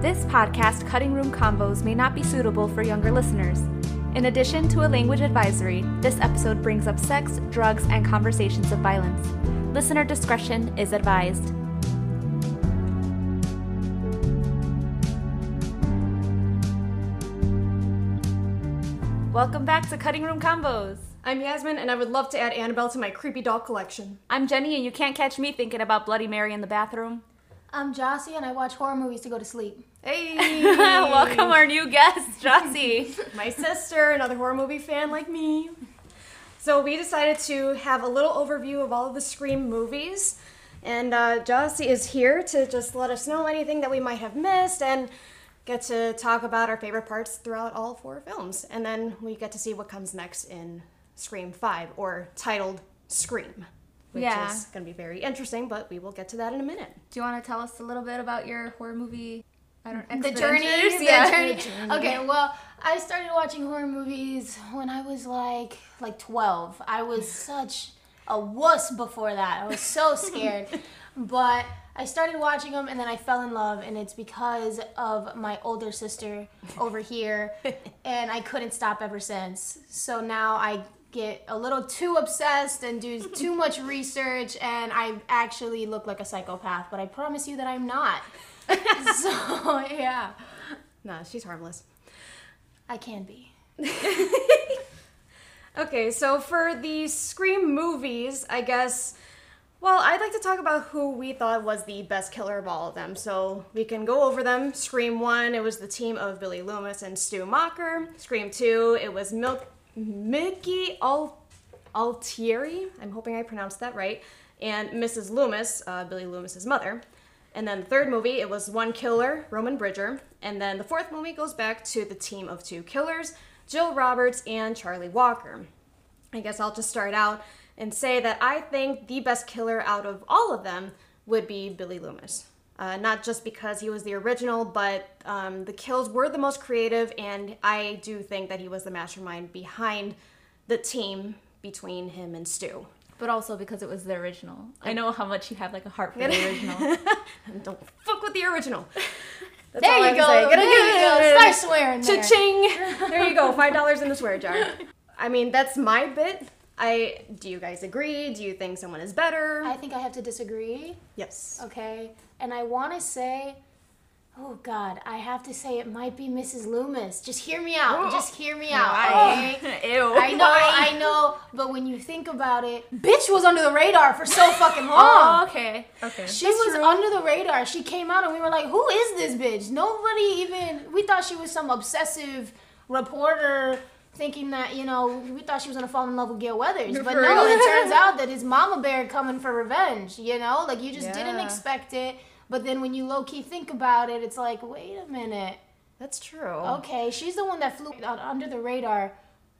This podcast, Cutting Room Convos, may not be suitable for younger listeners. In addition to a language advisory, this episode brings up sex, drugs, and conversations of violence. Listener discretion is advised. Welcome back to Cutting Room Convos. I'm Yasmin, and I would love to add Annabelle to my creepy doll collection. I'm Jenny, and you can't catch me thinking about Bloody Mary in the bathroom. I'm Jossie, and I watch horror movies to go to sleep. Hey! Welcome our new guest, Jossie. My sister, another horror movie fan like me. So we decided to have a little overview of all of the Scream movies, and Jossie is here to just let us know anything that we might have missed, and get to talk about our favorite parts throughout all four films, and then we get to see what comes next in Scream 5, or titled Scream, which is going to be very interesting, but we will get to that in a minute. Do you want to tell us a little bit about your horror movie? The journey. Okay, well, I started watching horror movies when I was like 12. I was such a wuss before that. I was so scared, but I started watching them, and then I fell in love, and it's because of my older sister over here, and I couldn't stop ever since. So now I get a little too obsessed and do too much research, and I actually look like a psychopath, but I promise you that I'm not. So, yeah. No, she's harmless. I can be. Okay, so for the Scream movies, I guess... Well, I'd like to talk about who we thought was the best killer of all of them, so we can go over them. Scream 1, it was the team of Billy Loomis and Stu Macher. Scream 2, it was Mickey Altieri, I'm hoping I pronounced that right, and Mrs. Loomis, Billy Loomis's mother. And then the third movie, it was one killer, Roman Bridger. And then the fourth movie goes back to the team of two killers, Jill Roberts and Charlie Walker. I guess I'll just start out and say that I think the best killer out of all of them would be Billy Loomis. Not just because he was the original, but the kills were the most creative, and I do think that he was the mastermind behind the team between him and Stu. But also because it was the original. I know how much you have a heart for the original. Don't fuck with the original. That's there all you I go. Say. There you go. Start swearing there. Cha-ching. There you go. $5 in the swear jar. I mean, that's my bit. Do you guys agree? Do you think someone is better? I think I have to disagree. Yes. Okay. And I want to say, oh God, I have to say it might be Mrs. Loomis. Just hear me out. Oh. Just hear me out. Okay? Ew. I know. But when you think about it, bitch was under the radar for so fucking long. Okay. She was under the radar. She came out and we were like, who is this bitch? We thought she was some obsessive reporter. Thinking that, we thought she was going to fall in love with Gail Weathers. But no, it turns out that it's Mama Bear coming for revenge, you just didn't expect it. But then when you low-key think about it, it's like, wait a minute. That's true. Okay, she's the one that flew out under the radar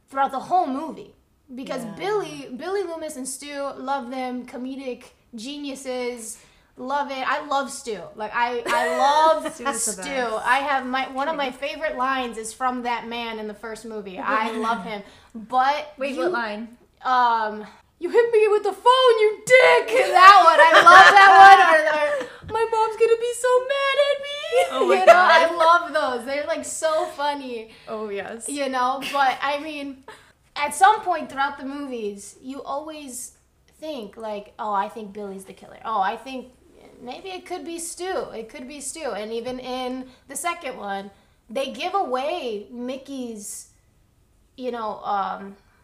throughout the whole movie. Because Billy Loomis and Stu, love them, comedic geniuses, love it. I love Stu. I love Stu. I have one of my favorite lines is from that man in the first movie. I love him. But what line? You hit me with the phone, you dick. That one. I love that one. Or my mom's gonna be so mad at me. Oh my God. I love those. They're so funny. Oh yes. But I mean, at some point throughout the movies, you always think oh, I think Billy's the killer. Oh, I think. Maybe it could be Stu. And even in the second one, they give away Mickey's,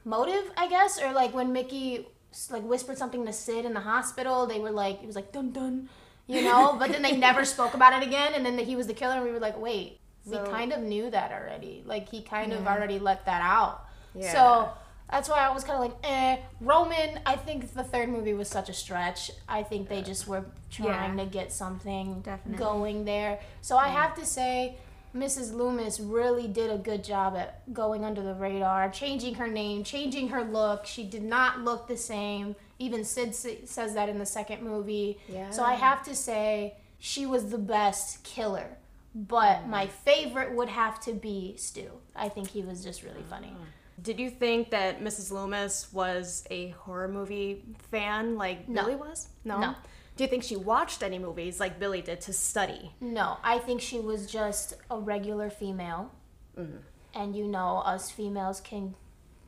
motive, I guess. Or when Mickey whispered something to Sid in the hospital, they were it was dun dun, But then they never spoke about it again. And then he was the killer, and we were like, wait, we kind of knew that already. He kind of already let that out. Yeah. So that's why I was kind of Roman, I think the third movie was such a stretch. I think they just were trying to get something going there. So I have to say, Mrs. Loomis really did a good job at going under the radar, changing her name, changing her look. She did not look the same. Even Sid says that in the second movie. Yeah. So I have to say, she was the best killer. But my favorite would have to be Stu. I think he was just really funny. Did you think that Mrs. Loomis was a horror movie fan Billy was? No. Do you think she watched any movies like Billy did to study? No, I think she was just a regular female. Mm-hmm. And you know, us females can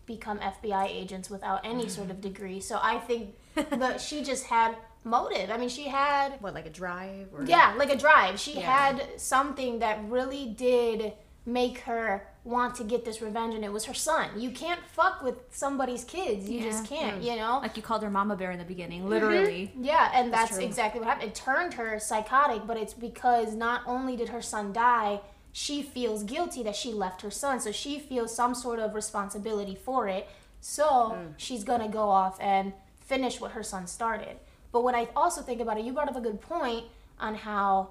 become FBI agents without any sort of degree. So I think that she just had motive. I mean, she had... What, like a drive? Or... Yeah, like a drive. She had something that really did make her want to get this revenge, and it was her son. You can't fuck with somebody's kids. You just can't, you know? Like you called her Mama Bear in the beginning, literally. Mm-hmm. Yeah, and that's exactly what happened. It turned her psychotic, but it's because not only did her son die, she feels guilty that she left her son, so she feels some sort of responsibility for it, so she's gonna go off and finish what her son started. But what I also think about it, you brought up a good point on how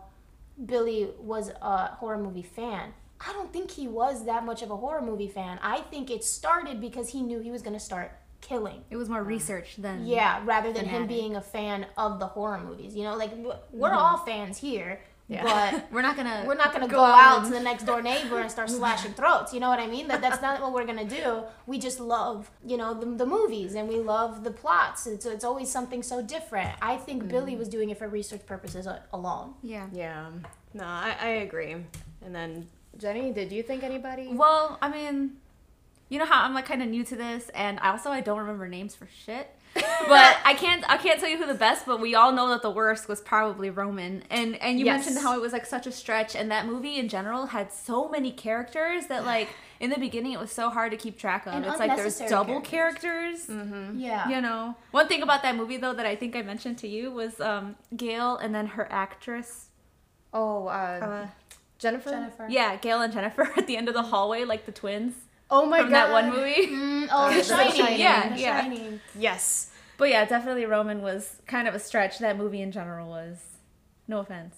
Billy was a horror movie fan. I don't think he was that much of a horror movie fan. I think it started because he knew he was gonna start killing. It was more research than... Yeah, rather than him being a fan of the horror movies, you know? Like, we're all fans here. Yeah. But we're not gonna go out to the next door neighbor and start slashing throats. You know what I mean? That's not what we're gonna do. We just love, you know, the movies, and we love the plots. It's always something so different. I think Billy was doing it for research purposes alone. Yeah. Yeah. No, I agree. And then Jenny, did you think anybody? Well, I mean, you know how I'm like kind of new to this, and I don't remember names for shit. But I can't tell you who the best, but we all know that the worst was probably Roman. And you mentioned how it was like such a stretch, and that movie in general had so many characters that like in the beginning it was so hard to keep track of. And it's like there's double characters. Mm-hmm. Yeah. You know. One thing about that movie though that I think I mentioned to you was Gail and then her actress. Oh, Jennifer. Yeah, Gail and Jennifer at the end of the hallway, like the twins. Oh my God. From that one movie. The Shining. Yeah, yeah. Shining. Yes. But yeah, definitely Roman was kind of a stretch. That movie in general was. No offense.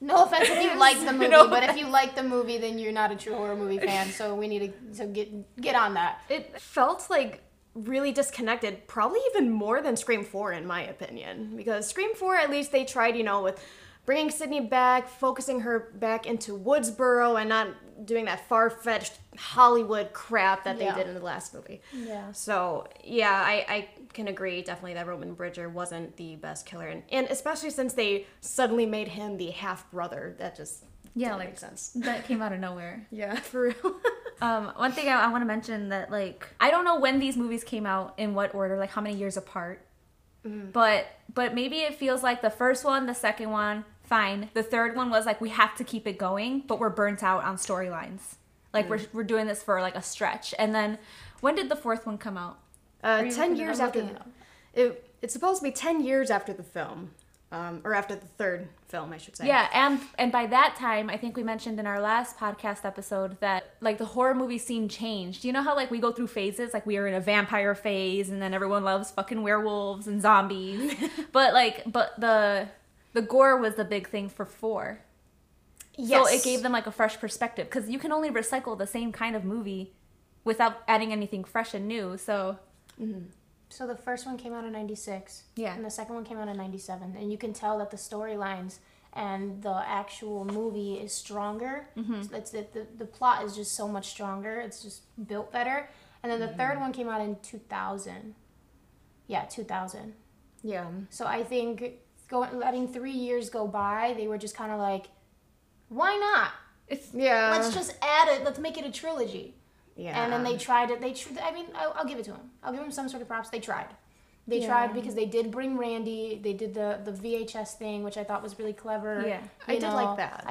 No offense if you like the movie, but if you like the movie, then you're not a true horror movie fan, so we need to get on that. It felt like really disconnected, probably even more than Scream 4 in my opinion, because Scream 4 at least they tried, you know, with bringing Sidney back, focusing her back into Woodsboro, and not doing that far-fetched Hollywood crap that they did in the last movie. Yeah. So, yeah, I can agree definitely that Roman Bridger wasn't the best killer. And especially since they suddenly made him the half-brother. That just didn't make sense. That came out of nowhere. Yeah, for real. One thing I want to mention that, like, I don't know when these movies came out, in what order, like how many years apart. Mm-hmm. But maybe it feels like the first one, the second one, fine. The third one was like, we have to keep it going, but we're burnt out on storylines. Like we're doing this for like a stretch. And then when did the fourth one come out? 10 years after the film. It's supposed to be 10 years after the film. Or after the third film, I should say. Yeah, and by that time, I think we mentioned in our last podcast episode that like the horror movie scene changed. You know how like we go through phases, like we are in a vampire phase, and then everyone loves fucking werewolves and zombies. but the gore was the big thing for 4. Yes. So it gave them like a fresh perspective, because you can only recycle the same kind of movie without adding anything fresh and new. So. Mm-hmm. So the first one came out in 96. Yeah. And the second one came out in 97. And you can tell that the storylines and the actual movie is stronger. Mm-hmm. The plot is just so much stronger. It's just built better. And then the third one came out in 2000. Yeah, 2000. Yeah. So I think letting 3 years go by, they were just kind of like, why not? Let's just add it. Let's make it a trilogy. Yeah. And then they tried it. I'll give it to him. I'll give him some sort of props. They tried. They tried because they did bring Randy. They did the VHS thing, which I thought was really clever. Yeah. I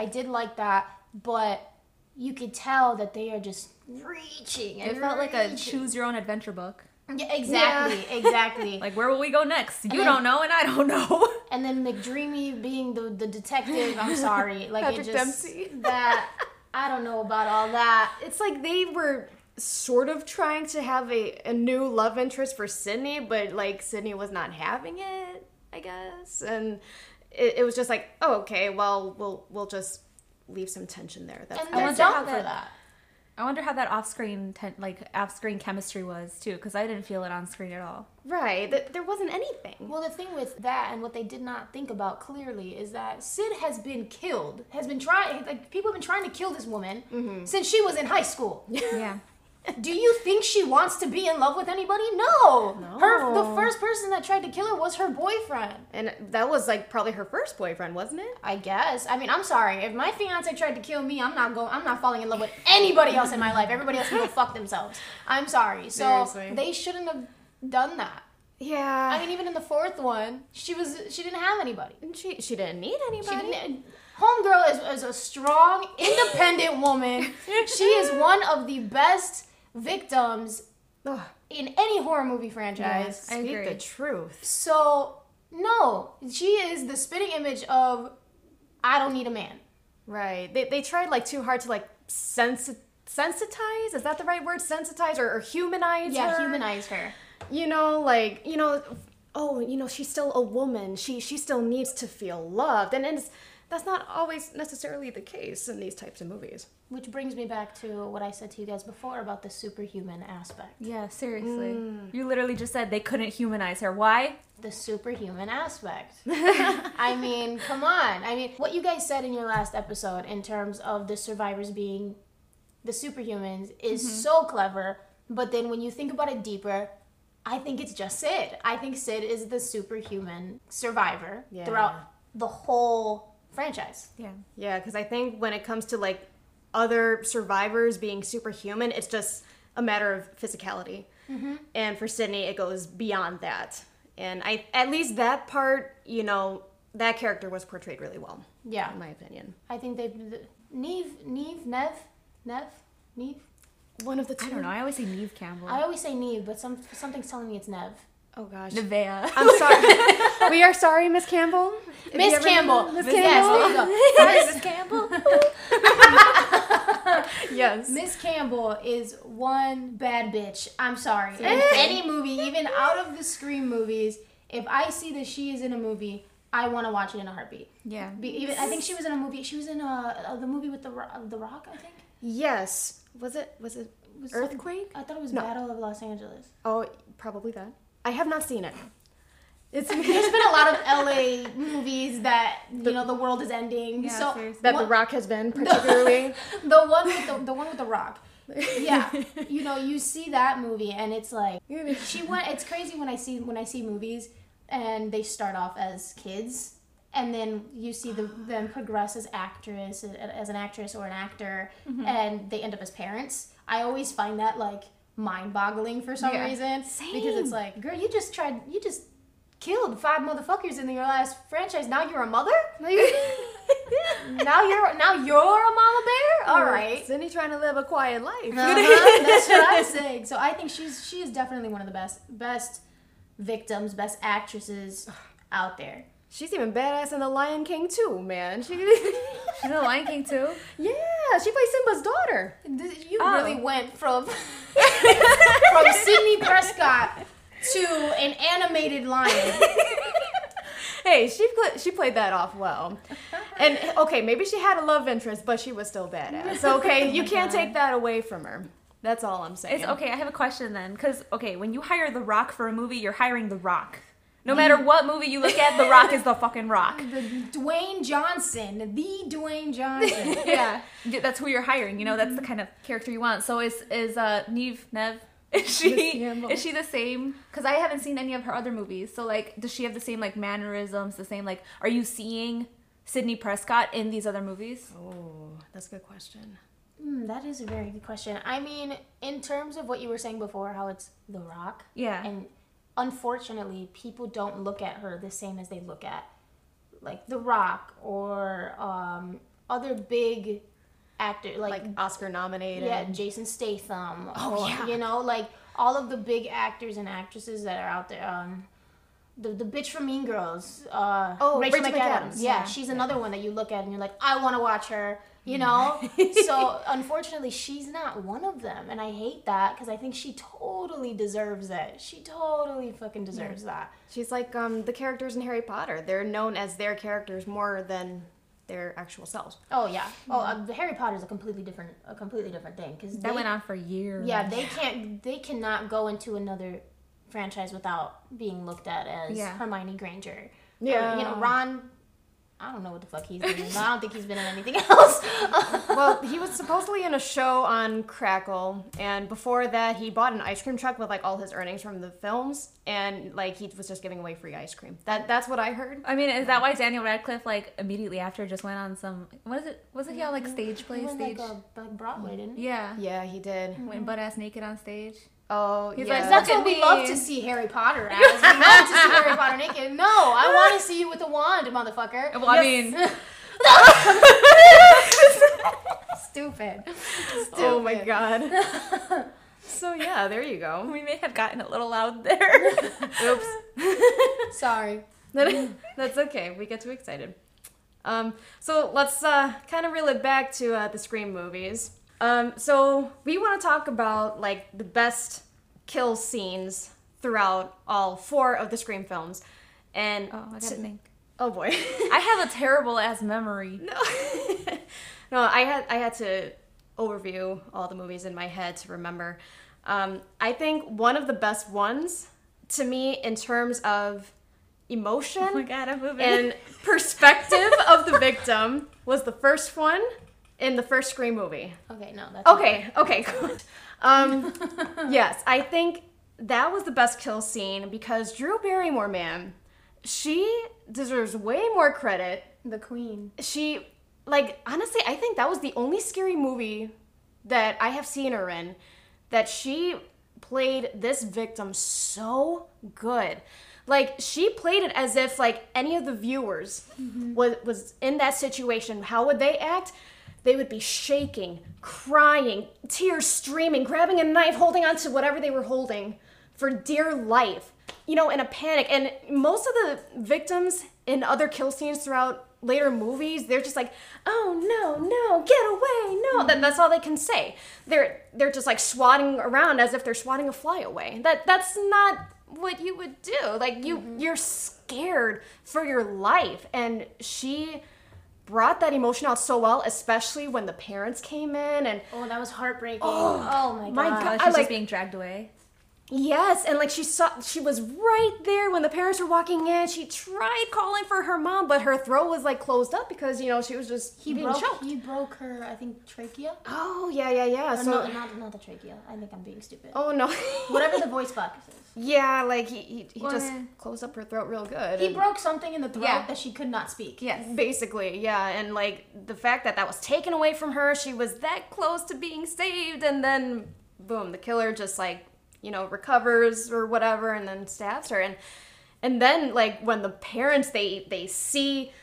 did like that. But you could tell that they are just reaching. It felt like a choose-your-own-adventure book. Yeah, exactly. Like, where will we go next? Don't know, and I don't know. And then McDreamy being the detective, I'm sorry. Like, Patrick Dempsey. That... I don't know about all that. It's like they were sort of trying to have a new love interest for Sydney, but like Sydney was not having it, I guess. And it was just like, oh, okay, well, we'll just leave some tension there. That's I wonder how that off-screen off-screen chemistry was too, because I didn't feel it on screen at all. Right, there wasn't anything. Well, the thing with that and what they did not think about clearly is that Sid has been killed. People have been trying to kill this woman since she was in high school. Yeah. Do you think she wants to be in love with anybody? No. The first person that tried to kill her was her boyfriend. And that was like probably her first boyfriend, wasn't it? I guess. I mean, I'm sorry. If my fiance tried to kill me, I'm not falling in love with anybody else in my life. Everybody else can go fuck themselves. I'm sorry. So seriously. They shouldn't have done that. Yeah. I mean, even in the fourth one, she didn't have anybody. And she didn't need anybody. Homegirl is a strong, independent woman. She is one of the best victims in any horror movie franchise. Yes, I agree. Speak the truth. So, no. She is the spitting image of, I don't need a man. Right. They tried, like, too hard to, like, sensitize? Is that the right word? Sensitize or humanize her? Yeah, humanize her. She's still a woman. She still needs to feel loved. And that's not always necessarily the case in these types of movies. Which brings me back to what I said to you guys before about the superhuman aspect. Yeah, seriously. Mm. You literally just said they couldn't humanize her. Why? The superhuman aspect. I mean, come on. I mean, what you guys said in your last episode in terms of the survivors being the superhumans is so clever. But then when you think about it deeper, I think it's just Sid. I think Sid is the superhuman survivor throughout the whole franchise. Yeah. Yeah, because I think when it comes to, like, other survivors being superhuman, it's just a matter of physicality. Mm-hmm. And for Sidney, it goes beyond that. And at least that part, that character was portrayed really well. Yeah. In my opinion. I think Neve? One of the two. I don't know. I always say Neve Campbell. I always say Neve, but something's telling me it's Nev. Oh, gosh. Nevea. I'm sorry. We are sorry, Miss Campbell. Miss Campbell. Miss Campbell. Yes, there you go. Miss Campbell. Yes. Miss Campbell is one bad bitch. I'm sorry. In any movie, even out of the Scream movies, if I see that she is in a movie, I want to watch it in a heartbeat. Yeah. I think she was in a movie. She was in the movie with the Rock, I think. Yes. Was it Earthquake? I thought it was Battle of Los Angeles. Oh, probably that. I have not seen it. There's been a lot of LA movies that, the world is ending. Yeah, so seriously. The Rock has been, particularly. The one with The Rock. Yeah. You see that movie and it's like, it's crazy when I see movies and they start off as kids and then you see them progress as an actress or an actor, and they end up as parents. I always find that, like, mind-boggling for some reason. Same. Because it's like, girl, you just killed 5 motherfuckers in your last franchise. Now you're a mother? Now you're a mama bear? All right. Cindy trying to live a quiet life. Uh-huh. That's what I'm saying. So I think she is definitely one of the best victims, best actresses out there. She's even badass in The Lion King too, man. She's in The Lion King too? Yeah, she plays Simba's daughter. Really went from from Sidney Prescott to an animated lion. Hey, she played that off well. And okay, maybe she had a love interest, but she was still badass. Okay, you can't take that away from her. That's all I'm saying. It's okay, I have a question then. Because, okay, when you hire The Rock for a movie, you're hiring The Rock. No matter what movie you look at, The Rock is the fucking Rock. The Dwayne Johnson. Yeah. That's who you're hiring, that's the kind of character you want. So is Neve, is she the same? Because I haven't seen any of her other movies. So, like, does she have the same, like, mannerisms, the same, like, are you seeing Sidney Prescott in these other movies? Oh, that's a good question. That is a very good question. I mean, in terms of what you were saying before, how it's The Rock. Yeah. And unfortunately, people don't look at her the same as they look at, like, The Rock or other big actors. Like Oscar-nominated. Yeah, Jason Statham. Oh, yeah. Like, all of the big actors and actresses that are out there. The bitch from Mean Girls. Rachel McAdams. Yeah, she's another one that you look at and you're like, I want to watch her, So, unfortunately, she's not one of them. And I hate that because I think she totally deserves it. She totally fucking deserves that. She's like the characters in Harry Potter. They're known as their characters more than their actual selves. Oh, yeah. Oh, Harry Potter is a completely different thing. Cause that went on for years. Yeah, they cannot go into another franchise without being looked at as Hermione Granger. Yeah. Ron I don't know what the fuck he's doing. I don't think he's been in anything else. Well, he was supposedly in a show on Crackle, and before that, he bought an ice cream truck with, like, all his earnings from the films, and, like, he was just giving away free ice cream. That's what I heard. I mean, is that why Daniel Radcliffe, like, immediately after just went on some... What is it? Wasn't he on, like, stage play? He went, like Broadway, didn't he? Yeah. Yeah, he did. Went butt-ass naked on stage. Oh, he's like, that's what we love to see Harry Potter as. We love to see Harry Potter naked. No, I want to see you with a wand, motherfucker. Well, yes. I mean... Stupid. Oh, my God. So, yeah, there you go. We may have gotten a little loud there. Oops. Sorry. That's okay. We get too excited. So, let's kind of reel it back to the Scream movies. So we want to talk about, like, the best kill scenes throughout all four of the Scream films. And oh, I gotta think. Oh boy, I have a terrible ass memory. No, I had to overview all the movies in my head to remember. I think one of the best ones to me in terms of emotion and perspective of the victim was the first one. In the first Scream movie. Okay, no, that's okay. Yes, I think that was the best kill scene because Drew Barrymore, man, she deserves way more credit. The queen. She, like, honestly, I think that was the only scary movie that I have seen her in that she played this victim so good. Like, she played it as if, like, any of the viewers was in that situation. How would they act? They would be shaking, crying, tears streaming, grabbing a knife, holding onto whatever they were holding for dear life, you know, in a panic. And most of the victims in other kill scenes throughout later movies, they're just like, oh, no, get away, no. That's all they can say. They're just like swatting around as if they're swatting a fly away. That's not what you would do. Like, you're scared for your life. And she brought that emotion out so well, especially when the parents came in and... Oh, that was heartbreaking. Oh my god. She's just being dragged away. Yes, and like she was right there when the parents were walking in. She tried calling for her mom, but her throat was like closed up because, you know, she was just choked. He broke her, I think, trachea. Oh, yeah. So, not the trachea. I think I'm being stupid. Oh, no. Whatever the voice box is. Yeah, like he just closed up her throat real good. He broke something in the throat that she could not speak. Yes. Basically, yeah. And like the fact that was taken away from her, she was that close to being saved, and then boom, the killer just like, you know, recovers or whatever, and then stabs her. And then, like, when the parents, they see,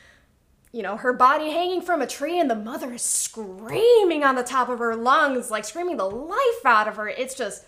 you know, her body hanging from a tree and the mother is screaming on the top of her lungs, like, screaming the life out of her. It's just,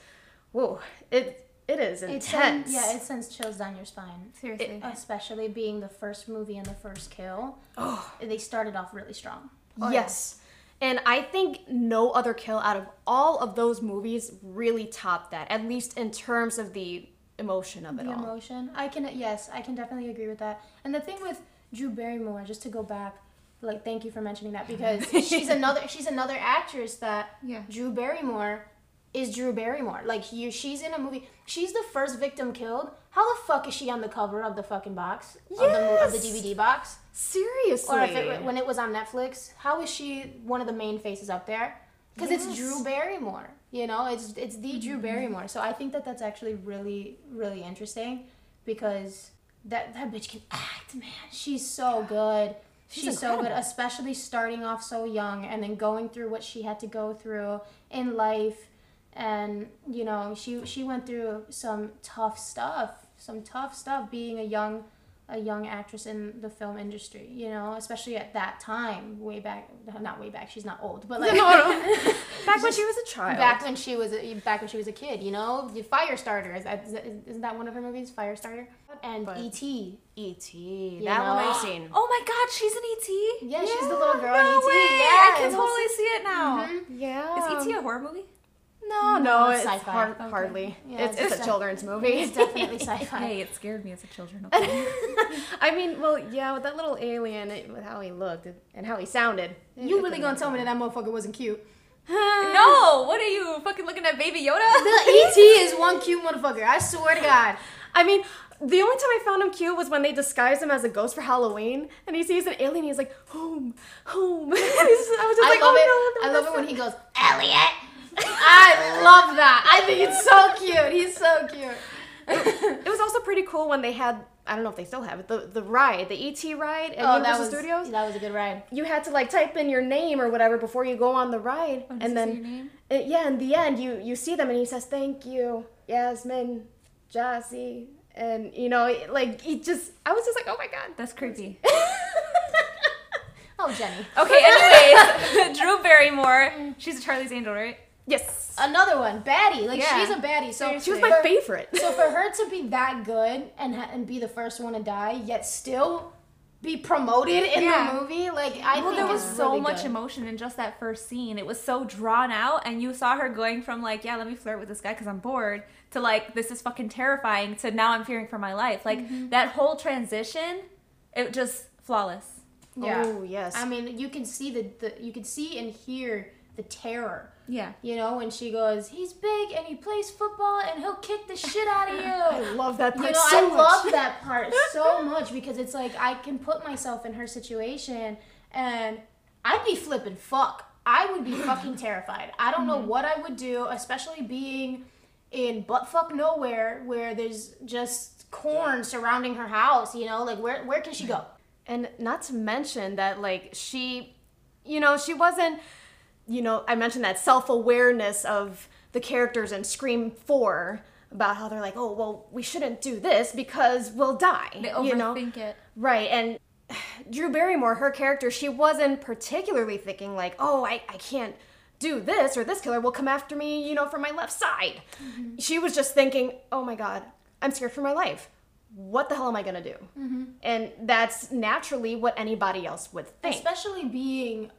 whoa, it is intense. It sends chills down your spine. Seriously. Especially being the first movie and the first kill. Oh. They started off really strong. Oh, yes. Yeah. And I think no other kill out of all of those movies really topped that, at least in terms of the emotion of it all. The emotion. I can definitely agree with that. And the thing with Drew Barrymore, just to go back, like, thank you for mentioning that, because she's another actress that Drew Barrymore is Drew Barrymore. Like, she's in a movie. She's the first victim killed. How the fuck is she on the cover of the fucking box? Yes! Of the DVD box? Seriously. Or when it was on Netflix, how is she one of the main faces up there? Because it's Drew Barrymore. You know, it's the Drew Barrymore. So I think that's actually really, really interesting because that bitch can act, man. She's so good. She's so good, especially starting off so young and then going through what she had to go through in life. And, you know, she went through some tough stuff being a young actress in the film industry, you know, especially at that time, not way back, she's not old, but like... No. Back when she was a child. Back when she was a kid, you know? Firestarter, isn't that one of her movies, Firestarter? And E.T. E.T. That one I've seen. Oh my god, she's in E.T.? Yeah, she's the little girl in E.T. Yeah, I can totally see it now. Mm-hmm. Yeah. Is E.T. a horror movie? No, it's sci-fi. Hardly. Yeah, it's a children's movie. It's definitely sci-fi. Hey, it scared me as a children. Okay. I mean, well, yeah, with that little alien, with how he looked and how he sounded. You really gonna tell me that motherfucker wasn't cute? No, what are you, fucking looking at Baby Yoda? The E.T. is one cute motherfucker, I swear to God. I mean, The only time I found him cute was when they disguised him as a ghost for Halloween, and he sees an alien, and he's like, home. And I love it when he goes, Elliot. I love that. I think it's so cute. He's so cute. It was also pretty cool when they had, I don't know if they still have it, the ride, the E.T. ride at Universal Studios. That was a good ride. You had to like type in your name or whatever before you go on the ride. Oh, and then, your name? In the end, you see them and he says, thank you, Yasmin, Jossie. And, you know, like, I was just like, oh my God. That's creepy. Oh, Jenny. Okay, anyways, Drew Barrymore, she's a Charlie's Angel, right? Yes. Another one. Baddie. Like, yeah. She's a baddie. So she was my favorite. So for her to be that good and be the first one to die, yet still be promoted in the movie, like, I think there was so really much emotion in just that first scene. It was so drawn out, and you saw her going from, like, yeah, let me flirt with this guy because I'm bored, to, like, this is fucking terrifying, to now I'm fearing for my life. Like, that whole transition, it just flawless. Yeah. Oh, yes. I mean, you can see you can see and hear the terror. Yeah. You know, when she goes, he's big and he plays football and he'll kick the shit out of you. I love that part so much. I love that part so much because it's like I can put myself in her situation and I'd be flipping fuck. I would be fucking terrified. I don't know what I would do, especially being in buttfuck nowhere where there's just corn surrounding her house, you know? Like, where can she go? And not to mention that, like, she, you know, she wasn't, you know, I mentioned that self-awareness of the characters in Scream 4 about how they're like, oh, well, we shouldn't do this because we'll die. They overthink it. Right, and Drew Barrymore, her character, she wasn't particularly thinking like, oh, I can't do this or this killer will come after me, you know, from my left side. Mm-hmm. She was just thinking, oh my God, I'm scared for my life. What the hell am I going to do? Mm-hmm. And that's naturally what anybody else would think. Especially being,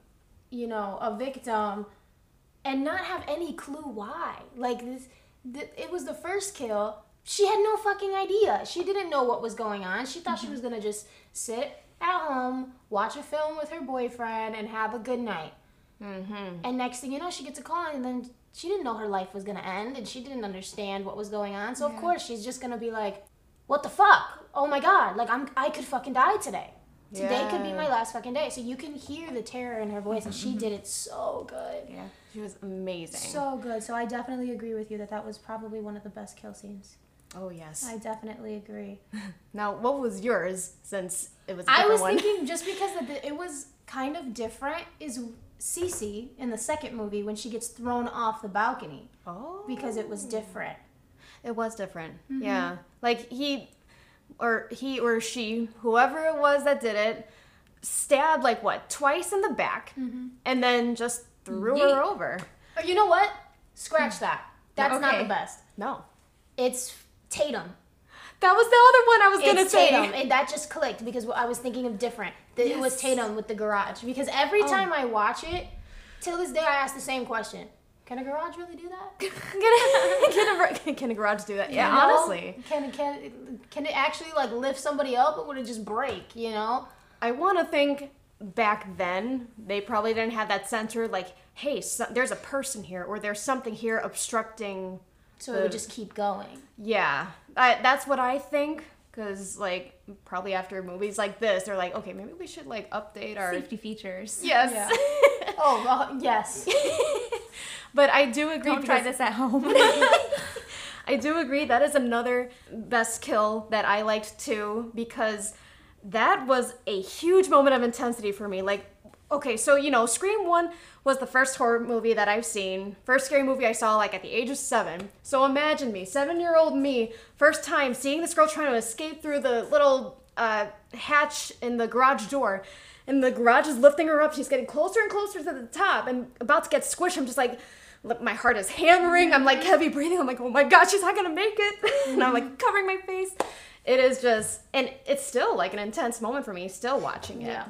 you know, a victim and not have any clue why. Like, it was the first kill. She had no fucking idea. She didn't know what was going on. She thought she was going to just sit at home, watch a film with her boyfriend, and have a good night. Mm-hmm. And next thing you know, she gets a call, and then she didn't know her life was going to end, and she didn't understand what was going on. So, of course, she's just going to be like, what the fuck? Oh my God, like I could fucking die today. Today could be my last fucking day. So you can hear the terror in her voice, and she did it so good. Yeah, she was amazing. So good. So I definitely agree with you that was probably one of the best kill scenes. Oh, yes. I definitely agree. Now, what was yours, since it was a different one? I was thinking just because it was kind of different is Cece in the second movie when she gets thrown off the balcony. Oh. Because it was different. It was different, yeah. Like, he or she, whoever it was that did it, stabbed, like, what, twice in the back, and then just threw her over. Or you know what? Scratch that. That's not the best. No. It's Tatum. That was the other one I was going to say. Tatum, and that just clicked because I was thinking of different. It was Tatum with the garage. Because every time I watch it, till this day, I ask the same question. Can a garage really do that? Can a garage do that? Yeah, you know, honestly. Can it actually like lift somebody up, or would it just break, you know? I want to think back then, they probably didn't have that sensor like, hey, there's a person here, or there's something here obstructing. So it would just keep going. Yeah. That's what I think, because like probably after movies like this, they're like, okay, maybe we should like update our safety features. Yes. Yeah. Oh, well, yes. But I do agree. Don't try this at home. I do agree. That is another best kill that I liked too, because that was a huge moment of intensity for me. Like, okay, so, you know, Scream 1 was the first horror movie that I've seen. First scary movie I saw, like, at the age of 7. So imagine me, 7-year-old me, first time seeing this girl trying to escape through the little hatch in the garage door. And the garage is lifting her up. She's getting closer and closer to the top and about to get squished. I'm just like, my heart is hammering. I'm like heavy breathing. I'm like, oh my God, she's not going to make it. And I'm like covering my face. It is just, and it's still like an intense moment for me, still watching it. Yeah.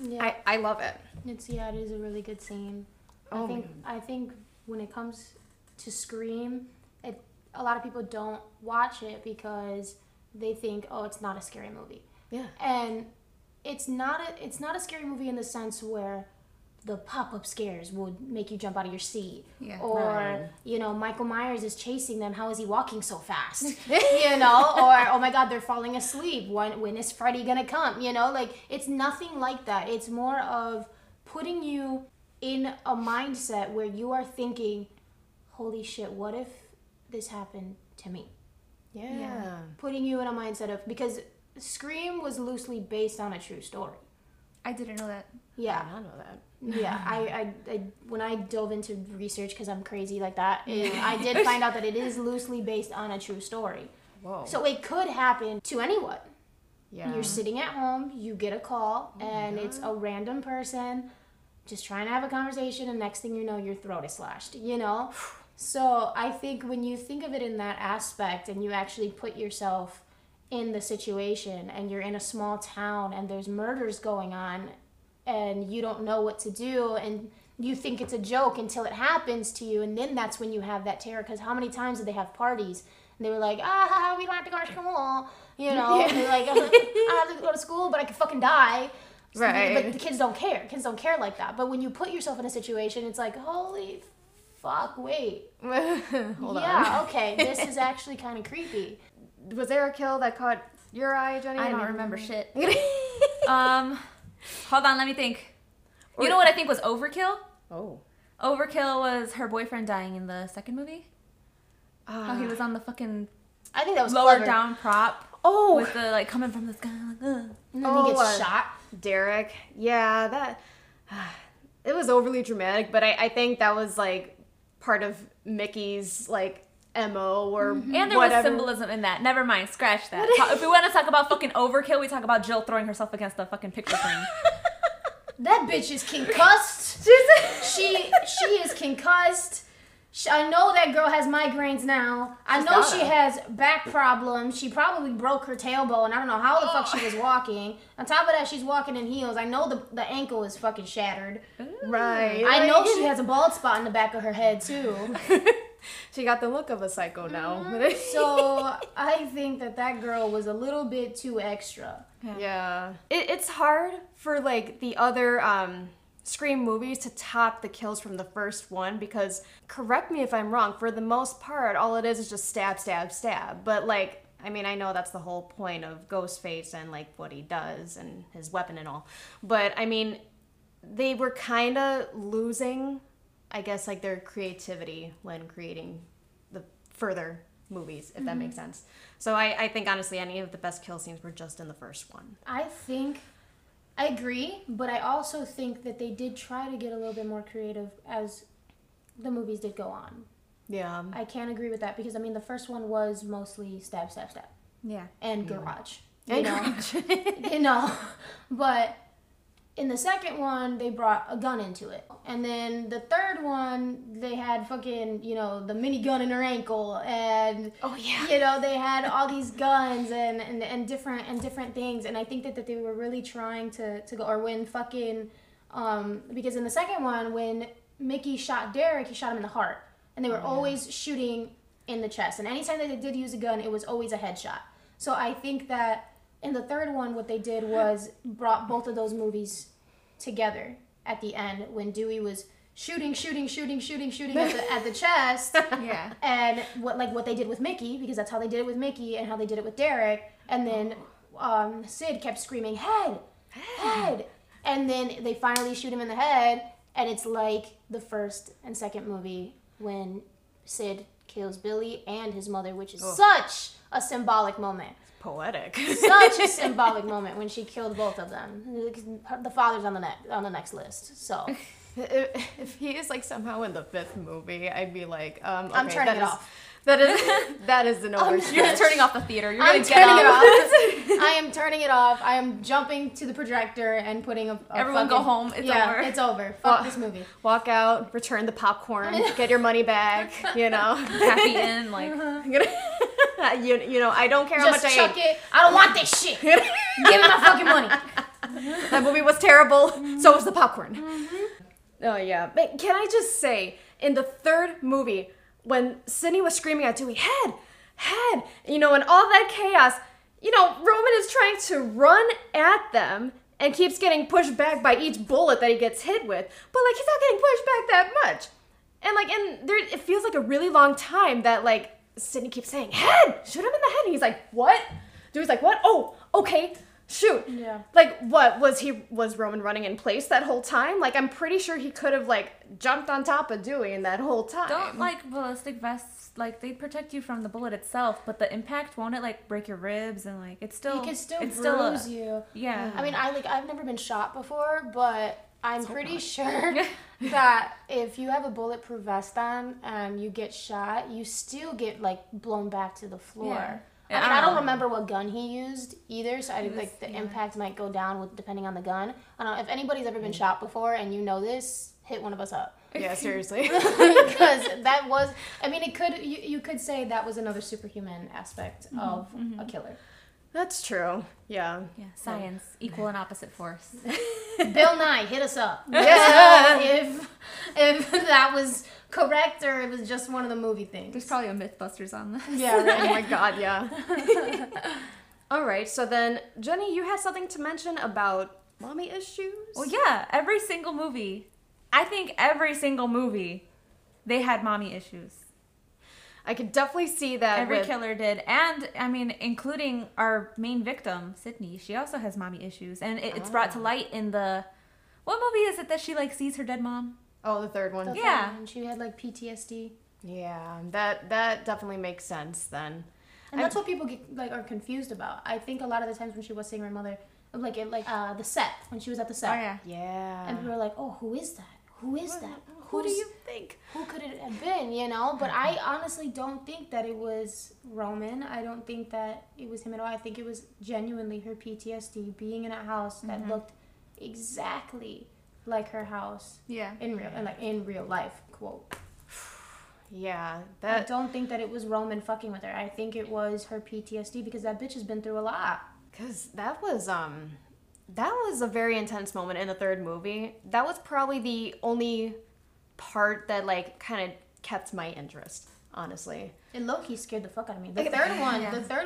Yeah. I love it. It is a really good scene. Oh. I think when it comes to Scream, a lot of people don't watch it because they think, oh, it's not a scary movie. Yeah. And it's not a scary movie in the sense where the pop-up scares would make you jump out of your seat. Yeah. Or, right. You know, Michael Myers is chasing them. How is he walking so fast? You know? Or, oh my God, they're falling asleep. When is Freddy gonna come? You know, like, it's nothing like that. It's more of putting you in a mindset where you are thinking, holy shit, what if this happened to me? Yeah. Yeah. Putting you in a mindset of, because Scream was loosely based on a true story. I didn't know that. Yeah. I did not know that. Yeah, I when I dove into research, because I'm crazy like that, I did find out that it is loosely based on a true story. Whoa. So it could happen to anyone. Yeah. You're sitting at home, you get a call, and it's a random person just trying to have a conversation, and next thing you know, your throat is slashed, you know? So I think when you think of it in that aspect, and you actually put yourself in the situation, and you're in a small town, and there's murders going on, and you don't know what to do, and you think it's a joke until it happens to you, and then that's when you have that terror. Because how many times did they have parties and they were like, we don't have to go to school, you know? Yeah. They're like, I don't have to go to school, but I could fucking die. Right. But the kids don't care. Kids don't care like that. But when you put yourself in a situation, it's like, holy fuck, wait. Hold on. Yeah, okay, this is actually kind of creepy. Was there a kill that caught your eye, Jenny? I don't remember shit. Hold on, let me think. You know what I think was overkill? Oh. Overkill was her boyfriend dying in the second movie. How he was on the fucking I think that was lower clever. Down prop. Oh. With the, like, coming from the sky. Like, and then he gets shot. Derek. Yeah, that... it was overly dramatic, but I think that was, like, part of Mickey's, like, MO or whatever. And there was symbolism in that. Never mind, scratch that. If we want to talk about fucking overkill, we talk about Jill throwing herself against the fucking picture frame. That bitch is concussed. She is concussed. I know that girl has migraines now. I know she has back problems. She probably broke her tailbone. I don't know how the fuck she was walking. On top of that, she's walking in heels. I know the ankle is fucking shattered. Right. I know she has a bald spot in the back of her head, too. She got the look of a psycho now. Mm-hmm. So I think that girl was a little bit too extra. Yeah. It's hard for, like, the other Scream movies to top the kills from the first one because, correct me if I'm wrong, for the most part, all it is just stab, stab, stab. But, like, I mean, I know that's the whole point of Ghostface and, like, what he does and his weapon and all. But, I mean, they were kind of losing... I guess, like, their creativity when creating the further movies, if that makes sense. So I think, honestly, any of the best kill scenes were just in the first one. I think, I agree, but I also think that they did try to get a little bit more creative as the movies did go on. Yeah. I can't agree with that because, I mean, the first one was mostly stab, stab, stab. Yeah. And garage. Yeah. You know? You know? But... in the second one, they brought a gun into it. And then the third one, they had fucking, you know, the minigun in her ankle. And, you know, they had all these guns and different things. And I think that they were really trying to go, or when fucking, because in the second one, when Mickey shot Derek, he shot him in the heart. And they were always shooting in the chest. And anytime that they did use a gun, it was always a headshot. So I think that... in the third one, what they did was brought both of those movies together at the end when Dewey was shooting at the chest. Yeah. And what they did with Mickey, because that's how they did it with Mickey and how they did it with Derek. And then Sid kept screaming, head, head. And then they finally shoot him in the head. And it's like the first and second movie when Sid kills Billy and his mother, which is such a symbolic moment. Poetic. Such a symbolic moment when she killed both of them. The father's on the next list. So if he is like somehow in the fifth movie, I'd be like, okay, I'm turning it off. That is an overkill. You're turning off the theater. You're going to get off. I am turning it off. I am jumping to the projector and putting a everyone fucking, go home. It's over. It's over. Fuck this movie. Walk out. Return the popcorn. Get your money back. You know, happy end. Like you know, I don't care just how much I ate. I don't want this shit. Give me my fucking money. That movie was terrible. Mm-hmm. So was the popcorn. Mm-hmm. Oh yeah. But can I just say, in the third movie, when Sidney was screaming at Dewey, head, head, you know, and all that chaos, you know, Roman is trying to run at them and keeps getting pushed back by each bullet that he gets hit with. But, like, he's not getting pushed back that much. And, like, and there, it feels like a really long time that, like, Sidney keeps saying, head! Shoot him in the head. And he's like, what? Dewey's like, what? Oh, okay. Shoot. Yeah. Like, what? Was Roman running in place that whole time? Like, I'm pretty sure he could have, like, jumped on top of Dewey in that whole time. Don't, like, ballistic vests, like, they protect you from the bullet itself, but the impact, won't it, like, break your ribs and, like, it's still... It can still bruise you. Yeah. I mean, I've never been shot before, but... I'm pretty sure that if you have a bulletproof vest on and you get shot, you still get, like, blown back to the floor. Yeah. I mean, I don't remember what gun he used either, so I like the impact might go down with depending on the gun. I don't know if anybody's ever been shot before, and you know this, hit one of us up. Yeah, seriously. Because that was, I mean, it could you could say that was another superhuman aspect of a killer. That's true. Yeah. Yeah. Science. Equal and opposite force. Bill Nye, hit us up. Yeah. If that was correct or it was just one of the movie things. There's probably a Mythbusters on this. Yeah. Right? Oh my God. Yeah. All right. So then, Jenny, you had something to mention about mommy issues? Well, yeah. Every single movie. I think every single movie, they had mommy issues. I could definitely see that. Every killer did. And, I mean, including our main victim, Sidney, she also has mommy issues. And it's brought to light in the... What movie is it that she, like, sees her dead mom? Oh, the third one. And she had, like, PTSD. Yeah, that definitely makes sense then. And that's what people, are confused about. I think a lot of the times when she was seeing her mother, the set, when she was at the set. Oh, yeah. Yeah. And people were like, oh, who is that? Who is that? Who do you think? Who could it have been, you know? But I honestly don't think that it was Roman. I don't think that it was him at all. I think it was genuinely her PTSD, being in a house that looked exactly like her house. Yeah. In real life, quote. Yeah. I don't think that it was Roman fucking with her. I think it was her PTSD because that bitch has been through a lot. Because that was, that was a very intense moment in the third movie. That was probably the only part that, like, kind of kept my interest, honestly. And low-key scared the fuck out of me. The third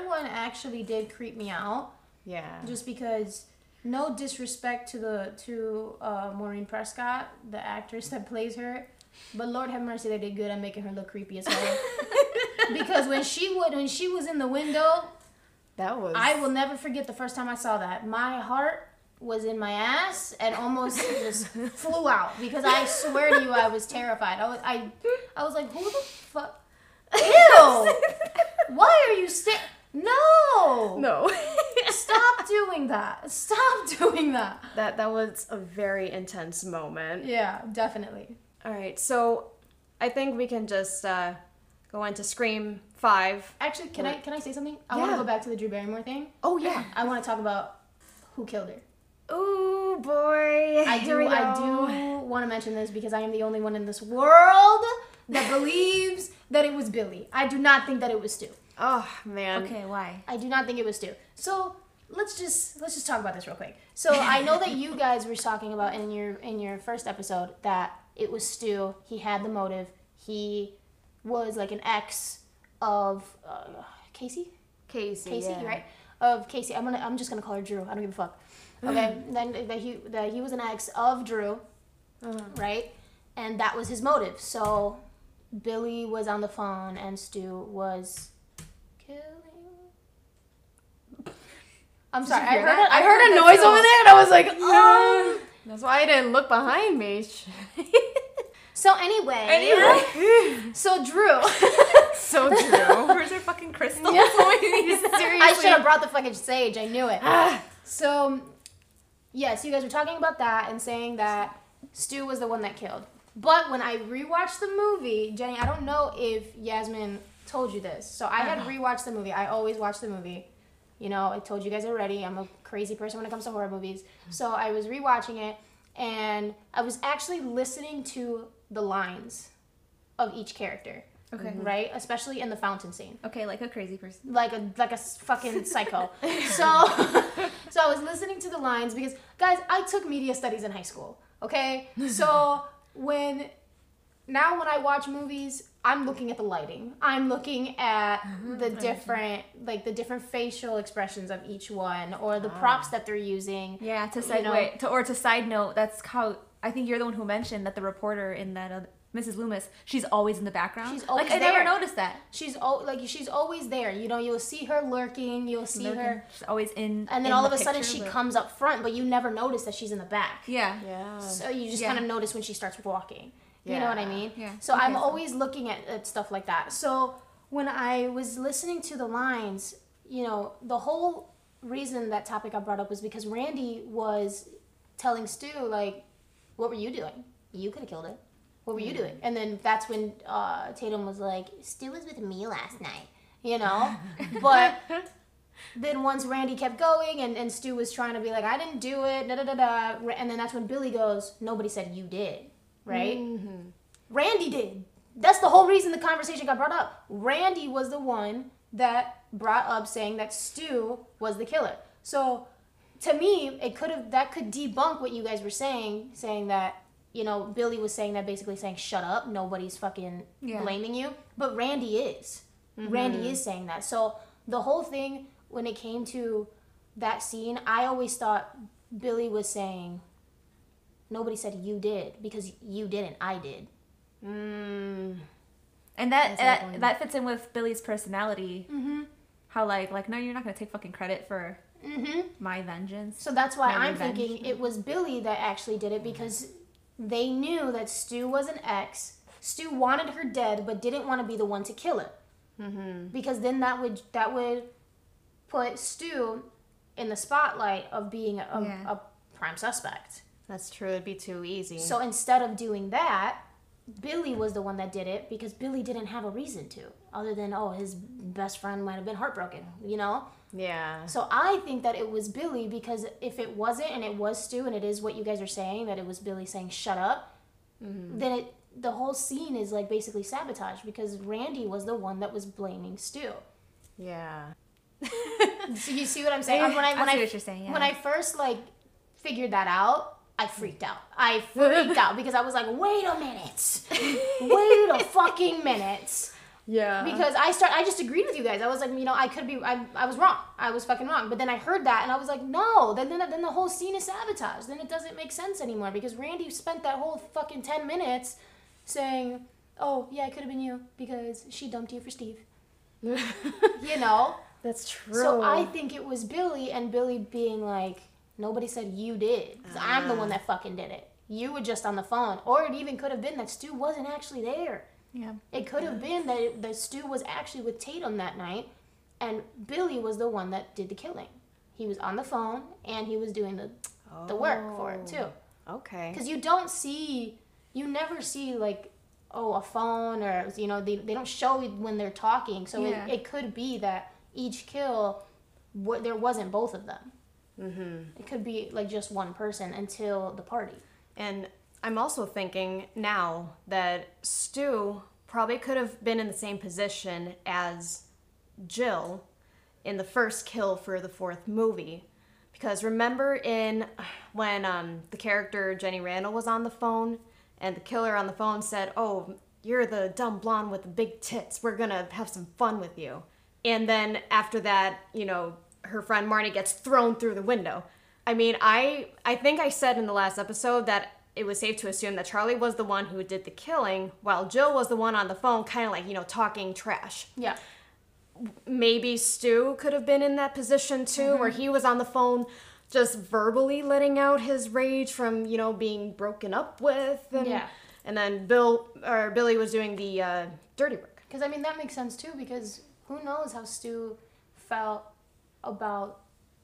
one actually did creep me out. Yeah. Just because, no disrespect to Maureen Prescott, the actress that plays her, but Lord have mercy, they did good at making her look creepy as hell. Because when she was in the window, I will never forget the first time I saw that. My heart was in my ass and almost just flew out because I swear to you I was terrified. I was like, who the fuck? Ew! Why are you No! Stop doing that. Stop doing that. That was a very intense moment. Yeah, definitely. All right, so I think we can just go into Scream 5. Actually, can I say something? I want to go back to the Drew Barrymore thing. Oh yeah. I want to talk about who killed her. Ooh, boy. I do want to mention this because I am the only one in this world that believes that it was Billy. I do not think that it was Stu. Oh, man. Okay, why? I do not think it was Stu. So, let's just talk about this real quick. So, I know that you guys were talking about in your first episode that it was Stu. He had the motive. He was like an ex of Casey? Casey, yeah. Right? Of Casey. I'm just going to call her Drew. I don't give a fuck. Okay, then that he was an ex of Drew, right? And that was his motive. So Billy was on the phone, and Stu was killing. I'm sorry. I heard a noise over there, and I was like, that's why I didn't look behind me. So anyway. So Drew. Where's her fucking crystal? Yeah. Seriously, I should have brought the fucking sage. I knew it. So. Yes, you guys were talking about that and saying that Stu was the one that killed. But when I rewatched the movie, Jenny, I don't know if Yasmin told you this. So I had rewatched the movie. I always watch the movie. You know, I told you guys already. I'm a crazy person when it comes to horror movies. So I was rewatching it, and I was actually listening to the lines of each character. Okay. Right? Especially in the fountain scene. Okay, like a crazy person. Like a fucking psycho. So I was listening to the lines because, guys, I took media studies in high school, okay? So when now when I watch movies, I'm looking at the lighting. I'm looking at the different facial expressions of each one, or the props that they're using. Yeah, to side note, that's how I think you're the one who mentioned that the reporter in that Mrs. Loomis, she's always in the background. She's always there. I never noticed that. She's always there. You know, you'll see her lurking. You'll see her. She's always in. And then all of a sudden she comes up front, but you never notice that she's in the back. Yeah. Yeah. So you just kind of notice when she starts walking. Yeah. You know what I mean? Yeah. So I'm always looking at stuff like that. So when I was listening to the lines, you know, the whole reason that topic I brought up was because Randy was telling Stu, like, what were you doing? You could have killed it. What were you doing? And then that's when Tatum was like, Stu was with me last night, you know? But then once Randy kept going and Stu was trying to be like, I didn't do it, da-da-da-da. And then that's when Billy goes, nobody said you did, right? Mm-hmm. Randy did. That's the whole reason the conversation got brought up. Randy was the one that brought up saying that Stu was the killer. So to me, that could debunk what you guys were saying that, you know, Billy was saying that, basically saying, shut up, nobody's fucking blaming you. But Randy is. Mm-hmm. Randy is saying that. So the whole thing, when it came to that scene, I always thought Billy was saying, nobody said you did, because you didn't, I did. Mm. And that fits in with Billy's personality. Mm-hmm. How like, no, you're not going to take fucking credit for my vengeance. So that's why I'm thinking it was Billy that actually did it, because they knew that Stu was an ex. Stu wanted her dead, but didn't want to be the one to kill her. Mm-hmm. Because then that would put Stu in the spotlight of being a prime suspect. That's true. It'd be too easy. So instead of doing that, Billy was the one that did it, because Billy didn't have a reason to, other than, his best friend might have been heartbroken, you know? Yeah. So I think that it was Billy, because if it wasn't, and it was Stu, and it is what you guys are saying, that it was Billy saying, shut up, then the whole scene is like basically sabotage, because Randy was the one that was blaming Stu. Yeah. So you see what I'm saying? I see what you're saying, yeah. When I first figured that out, I freaked out. Because I was like, wait a minute. Wait a fucking minute. Yeah. Because I just agreed with you guys. I was like, you know, I was wrong. I was fucking wrong. But then I heard that and I was like, no. Then the whole scene is sabotage. Then it doesn't make sense anymore, because Randy spent that whole fucking 10 minutes saying, oh, yeah, it could have been you because she dumped you for Steve. You know? That's true. So I think it was Billy, and Billy being like, nobody said you did. So I'm the one that fucking did it. You were just on the phone. Or it even could have been that Stu wasn't actually there. Yeah. It could have been that Stu was actually with Tatum that night, and Billy was the one that did the killing. He was on the phone, and he was doing the work for it, too. Okay. Because you never see, a phone, or, you know, they don't show when they're talking. So it could be that each kill, there wasn't both of them. Mm-hmm. It could be just one person until the party. And I'm also thinking now that Stu probably could have been in the same position as Jill in the first kill for the fourth movie, because remember when the character Jenny Randall was on the phone and the killer on the phone said, oh, you're the dumb blonde with the big tits, we're gonna have some fun with you. And then after that, you know, her friend Marnie gets thrown through the window. I mean, I think I said in the last episode that it was safe to assume that Charlie was the one who did the killing, while Jill was the one on the phone, kind of talking trash. Yeah. Maybe Stu could have been in that position too, where he was on the phone just verbally letting out his rage from, you know, being broken up with. And, and then Billy was doing the dirty work. Because, I mean, that makes sense too, because who knows how Stu felt about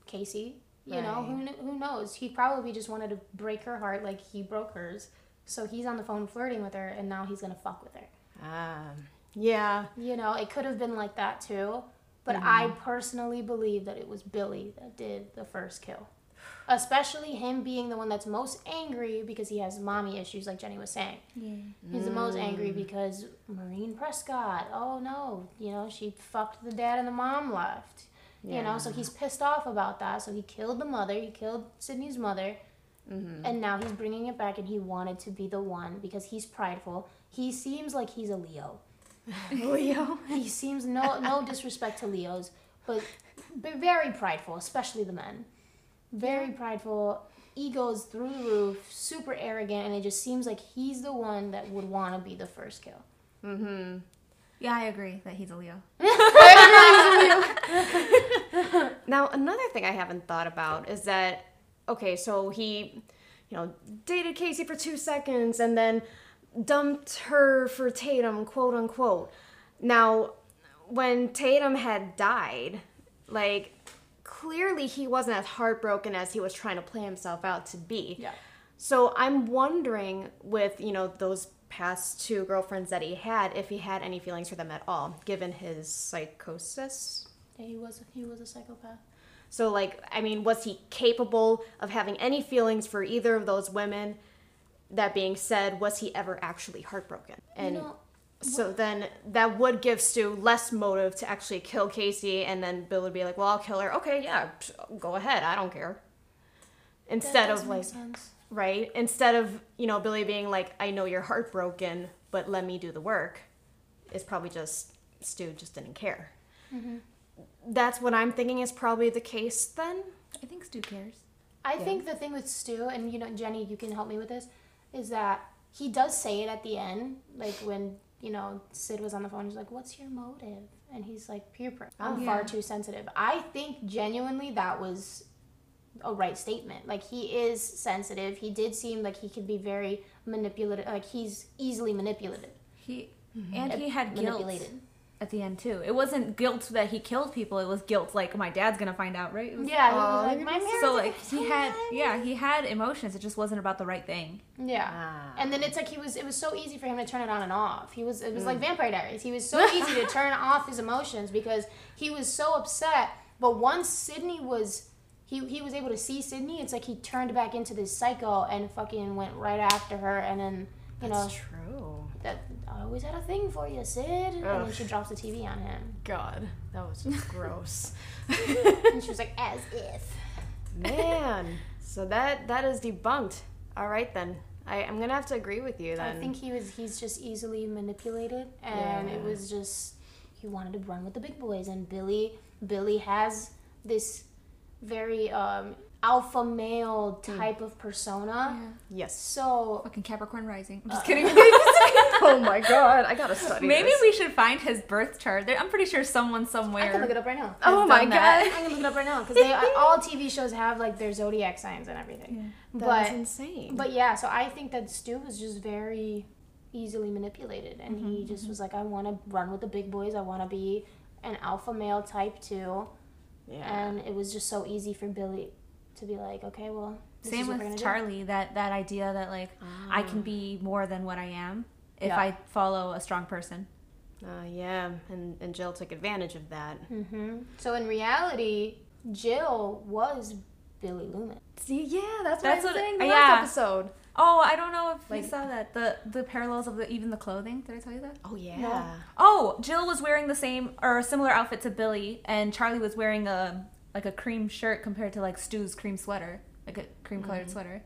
Casey, you know, who knows? He probably just wanted to break her heart like he broke hers. So he's on the phone flirting with her, and now he's gonna fuck with her. Yeah. You know, it could have been like that too, but I personally believe that it was Billy that did the first kill. Especially him being the one that's most angry because he has mommy issues, like Jenny was saying. Yeah. He's the most angry because Maureen Prescott, oh no, you know, she fucked the dad and the mom left. Yeah. You know, so he's pissed off about that. So he killed the mother. He killed Sydney's mother. Mm-hmm. And now he's bringing it back, and he wanted to be the one because he's prideful. He seems like he's a Leo. Leo? He seems, no disrespect to Leos, but very prideful, especially the men. Very prideful, egos through the roof, super arrogant, and it just seems like he's the one that would want to be the first kill. Mm-hmm. Yeah, I agree that he's a Leo. Now, another thing I haven't thought about is that, okay, so he, dated Casey for 2 seconds and then dumped her for Tatum, quote unquote. Now, when Tatum had died, clearly he wasn't as heartbroken as he was trying to play himself out to be. Yeah. So I'm wondering with, those past two girlfriends that he had, if he had any feelings for them at all, given his psychosis. Yeah, he was a psychopath. So, was he capable of having any feelings for either of those women? That being said, was he ever actually heartbroken? And so then that would give Stu less motive to actually kill Casey, and then Bill would be like, well, I'll kill her. Okay, yeah, go ahead. I don't care. Instead of, make sense. Right? Instead of, Billy being like, I know you're heartbroken, but let me do the work. It's probably just Stu just didn't care. Mm-hmm. That's what I'm thinking is probably the case then. I think Stu cares. I think the thing with Stu, and Jenny, you can help me with this, is that he does say it at the end, when Sid was on the phone, he's like, "What's your motive?" And he's like, "Peer pressure. I'm far too sensitive." I think genuinely that was a right statement. He is sensitive. He did seem like he could be very manipulative. He's easily manipulated. He had manipulated. Guilt. At the end, too. It wasn't guilt that he killed people. It was guilt, my dad's going to find out, right? It was, he was my parents. So, he had emotions. It just wasn't about the right thing. Yeah. And then it was so easy for him to turn it on and off. It was like Vampire Diaries. He was so easy to turn off his emotions because he was so upset. But once Sidney was, he was able to see Sidney, it's he turned back into this psycho and fucking went right after her. And then, that's true. I always had a thing for you, Sid. Ugh. And then she drops the TV on him. God, that was just gross. And she was like, as if. Man, so that is debunked. All right, then. I'm going to have to agree with you, then. I think he's just easily manipulated, and it was just, he wanted to run with the big boys, and Billy has this very, alpha male type of persona. Yeah. Yes. So fucking Capricorn rising. I'm just kidding. Oh my god, I gotta study. Maybe this. We should find his birth chart. I'm pretty sure someone somewhere. I can look it up right now. Oh my god, I'm gonna look it up right now because all TV shows have their zodiac signs and everything. Yeah. That's insane. But yeah, so I think that Stu was just very easily manipulated, and he just was like, I want to run with the big boys. I want to be an alpha male type too. Yeah. And it was just so easy for Billy to be like, okay, well, this same is what with Charlie, do. That idea that I can be more than what I am if I follow a strong person. And Jill took advantage of that. Mm-hmm. So in reality, Jill was Billy Loomis. See, that's what I was saying last episode. Oh, I don't know if we saw that the parallels of even the clothing. Did I tell you that? Oh yeah. No. Oh, Jill was wearing the same or a similar outfit to Billy, and Charlie was wearing a cream shirt compared to Stu's cream sweater, a cream colored sweater.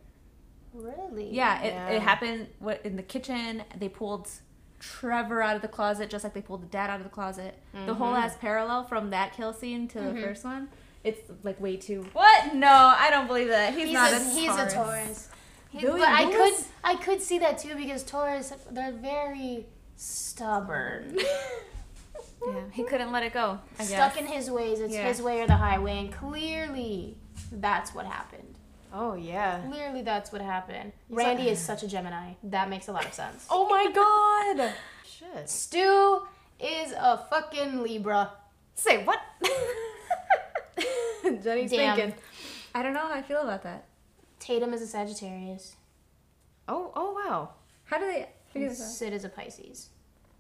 Really? Yeah, it happened in the kitchen. They pulled Trevor out of the closet just like they pulled the dad out of the closet. Mm-hmm. The whole ass parallel from that kill scene to the first one. It's way too. What? No, I don't believe that. He's not a Taurus. He's a Taurus. But I could see that too because Taurus, they're very stubborn. Yeah, he couldn't let it go. Stuck in his ways. It's his way or the highway. And clearly, that's what happened. Oh, yeah. Clearly, that's what happened. Randy is such a Gemini. That makes a lot of sense. Oh, my God. Shit. Stu is a fucking Libra. Say what? Jenny's thinking. I don't know how I feel about that. Tatum is a Sagittarius. Oh, wow. How do they figure this out? Sid is a Pisces.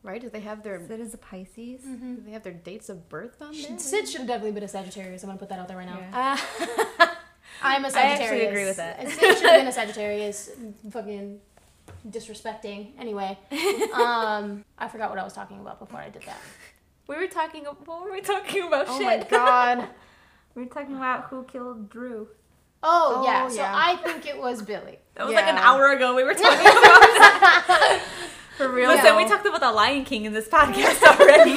Right? Do they have their... Sid is a Pisces? Mm-hmm. Do they have their dates of birth on there? Sid should have definitely been a Sagittarius. I'm going to put that out there right now. Yeah. I'm a Sagittarius. I actually agree with that. Sid should have been a Sagittarius. Fucking disrespecting. Anyway. I forgot what I was talking about before I did that. What were we talking about? Oh, my God. We were talking about who killed Drew. Oh, yeah. So I think it was Billy. That was an hour ago we were talking about For real. Listen, we talked about the Lion King in this podcast already.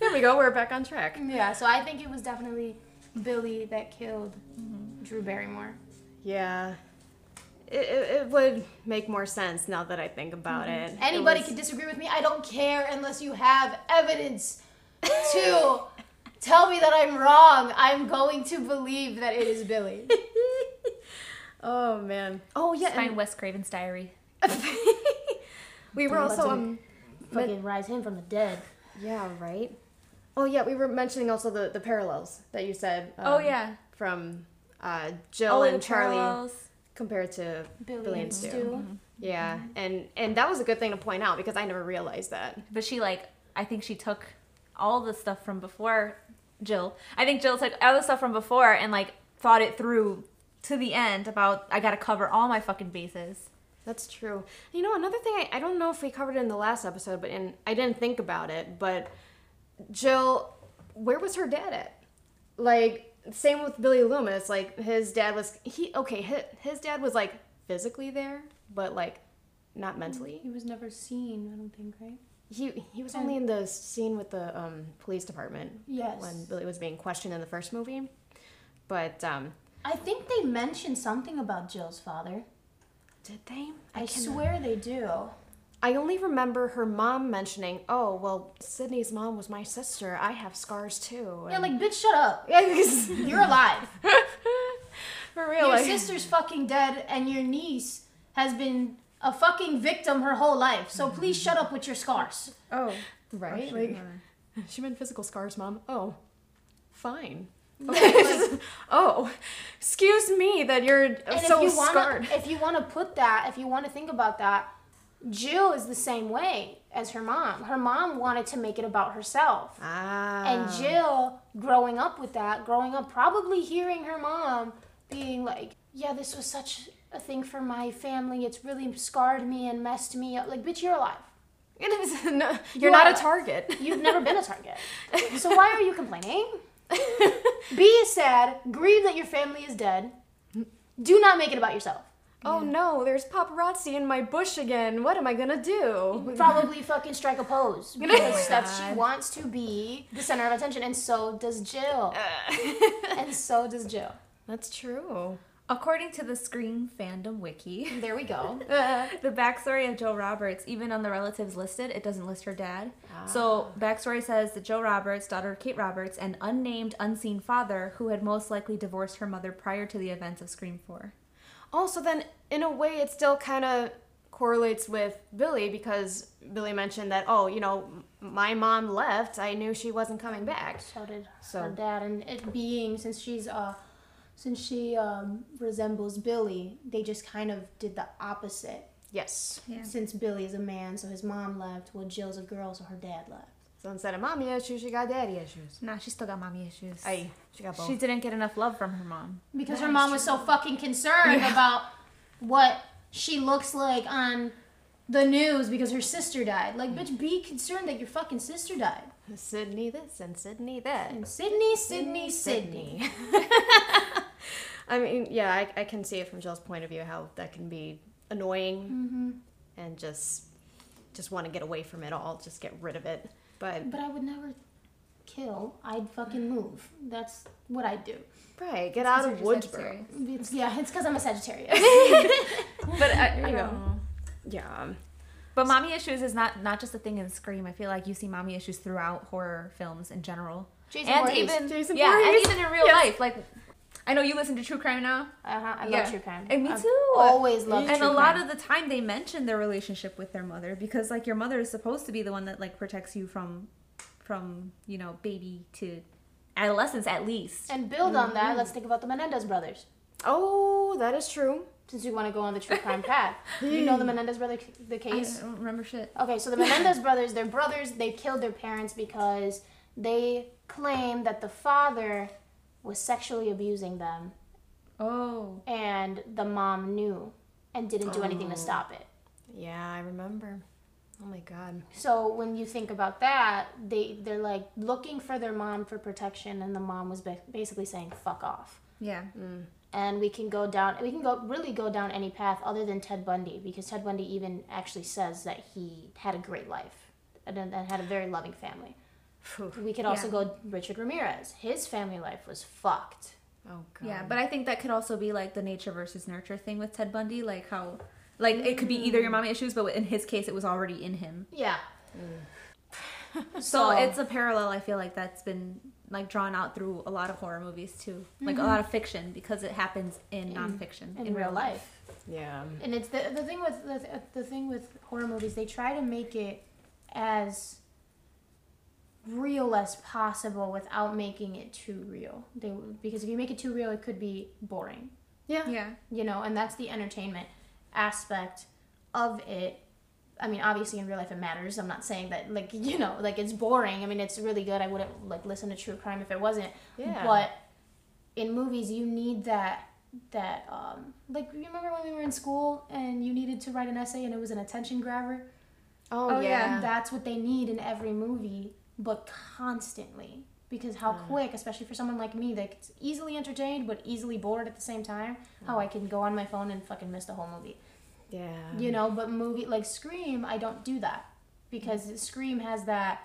There we go. We're back on track. Yeah. So I think it was definitely Billy that killed Drew Barrymore. Yeah. It would make more sense now that I think about it. Anybody can disagree with me. I don't care unless you have evidence to tell me that I'm wrong. I'm going to believe that it is Billy. Oh, man. Oh, yeah. Find Wes Craven's diary. We were also... fucking rise him from the dead. Yeah, right? Oh, yeah. We were mentioning also the parallels that you said. From Jill and Charlie. Parallels. Compared to Billy and Stu. Mm-hmm. Yeah, and that was a good thing to point out because I never realized that. But she, I think she took all the stuff from before Jill. I think Jill took all the stuff from before and, thought it through to the end about, I gotta cover all my fucking bases. That's true. You know, another thing, I don't know if we covered it in the last episode, but I didn't think about it, but Jill, where was her dad at? Same with Billy Loomis, his dad was, his dad was, physically there, but, not mentally. He was never seen, I don't think, right? He was only in the scene with the police department. Yes. When Billy was being questioned in the first movie. But, I think they mentioned something about Jill's father. Did they? I swear they do. I only remember her mom mentioning, oh, well, Sydney's mom was my sister. I have scars, too. And... Yeah, bitch, shut up. You're alive. For real. Your sister's fucking dead, and your niece has been a fucking victim her whole life. So please shut up with your scars. Oh, right. She meant physical scars, Mom. Oh, fine. Okay. Oh, excuse me that you're scarred. If you want to put that, if you want to think about that, Jill is the same way as her mom. Her mom wanted to make it about herself. Ah. And Jill, growing up probably hearing her mom being yeah, this was such a thing for my family. It's really scarred me and messed me up. Bitch, you're alive. No, you're not a target. You've never been a target. So why are you complaining? Be sad. Grieve that your family is dead. Do not make it about yourself. Oh no, there's paparazzi in my bush again. What am I gonna do? Probably fucking strike a pose. Because she wants to be the center of attention, and so does Jill. That's true. According to the Scream fandom wiki. There we go. The backstory of Jill Roberts, even on the relatives listed, it doesn't list her dad. Ah. So, backstory says that Jill Roberts, daughter of Kate Roberts, an unnamed, unseen father who had most likely divorced her mother prior to the events of Scream 4. Oh, so then, in a way, it still kind of correlates with Billy because Billy mentioned that, my mom left. I knew she wasn't coming back. So did her dad. And it being, since she resembles Billy, they just kind of did the opposite. Yes. Yeah. Since Billy is a man, so his mom left. Well, Jill's a girl, so her dad left. So instead of mommy issues, she got daddy issues. Nah, she still got mommy issues. Aye, she got both. She didn't get enough love from her mom. Because her mom was so fucking concerned about what she looks like on the news because her sister died. Bitch, be concerned that your fucking sister died. Sydney this and Sydney that. And Sydney. I mean, yeah, I can see it from Jill's point of view how that can be annoying and just want to get away from it all, just get rid of it. But I would never kill. I'd fucking move. That's what I'd do. Right. Get out of Woodsboro. It's because I'm a Sagittarius. But I know. Yeah. But mommy issues is not just a thing in Scream. I feel like you see mommy issues throughout horror films in general. Jason Voorhees, and even in real life. I know you listen to true crime now. I love true crime. And me too. Always love true crime. And a lot of the time they mention their relationship with their mother because your mother is supposed to be the one that protects you from baby to adolescence at least. And build on that, let's think about the Menendez brothers. Oh, that is true. Since you want to go on the true crime path. You know the Menendez brother the case? I don't remember shit. Okay, so the Menendez brothers, they're brothers. They killed their parents because they claim that the father was sexually abusing them. Oh. And the mom knew and didn't do anything to stop it. Yeah, I remember. Oh my God. So when you think about that, they're looking for their mom for protection and the mom was basically saying, fuck off. Yeah. Mm. and we can really go down any path other than Ted Bundy, because Ted Bundy even actually says that he had a great life and had a very loving family. We could also go Richard Ramirez. His family life was fucked. Oh God. Yeah, but I think that could also be like the nature versus nurture thing with Ted Bundy, like how like it could be either your mama issues, but in his case it was already in him. Yeah. So it's a parallel, I feel like, that's been like drawn out through a lot of horror movies too, like a lot of fiction, because it happens in nonfiction in real life. Yeah. And it's the thing with horror movies, they try to make it as real as possible without making it too real. Because if you make it too real, it could be boring. Yeah. Yeah. You know, and that's the entertainment aspect of it. I mean, obviously in real life it matters. I'm not saying that, like, you know, like it's boring. I mean, it's really good. I wouldn't like listen to true crime if it wasn't. Yeah. But in movies, you need that like, you remember when we were in school and you needed to write an essay and it was an attention grabber? Oh yeah. And that's what they need in every movie, but constantly, because how quick, especially for someone like me that's easily entertained but easily bored at the same time, how I can go on my phone and fucking miss the whole movie. Yeah. You know, but movie like Scream, I don't do that, because Scream has that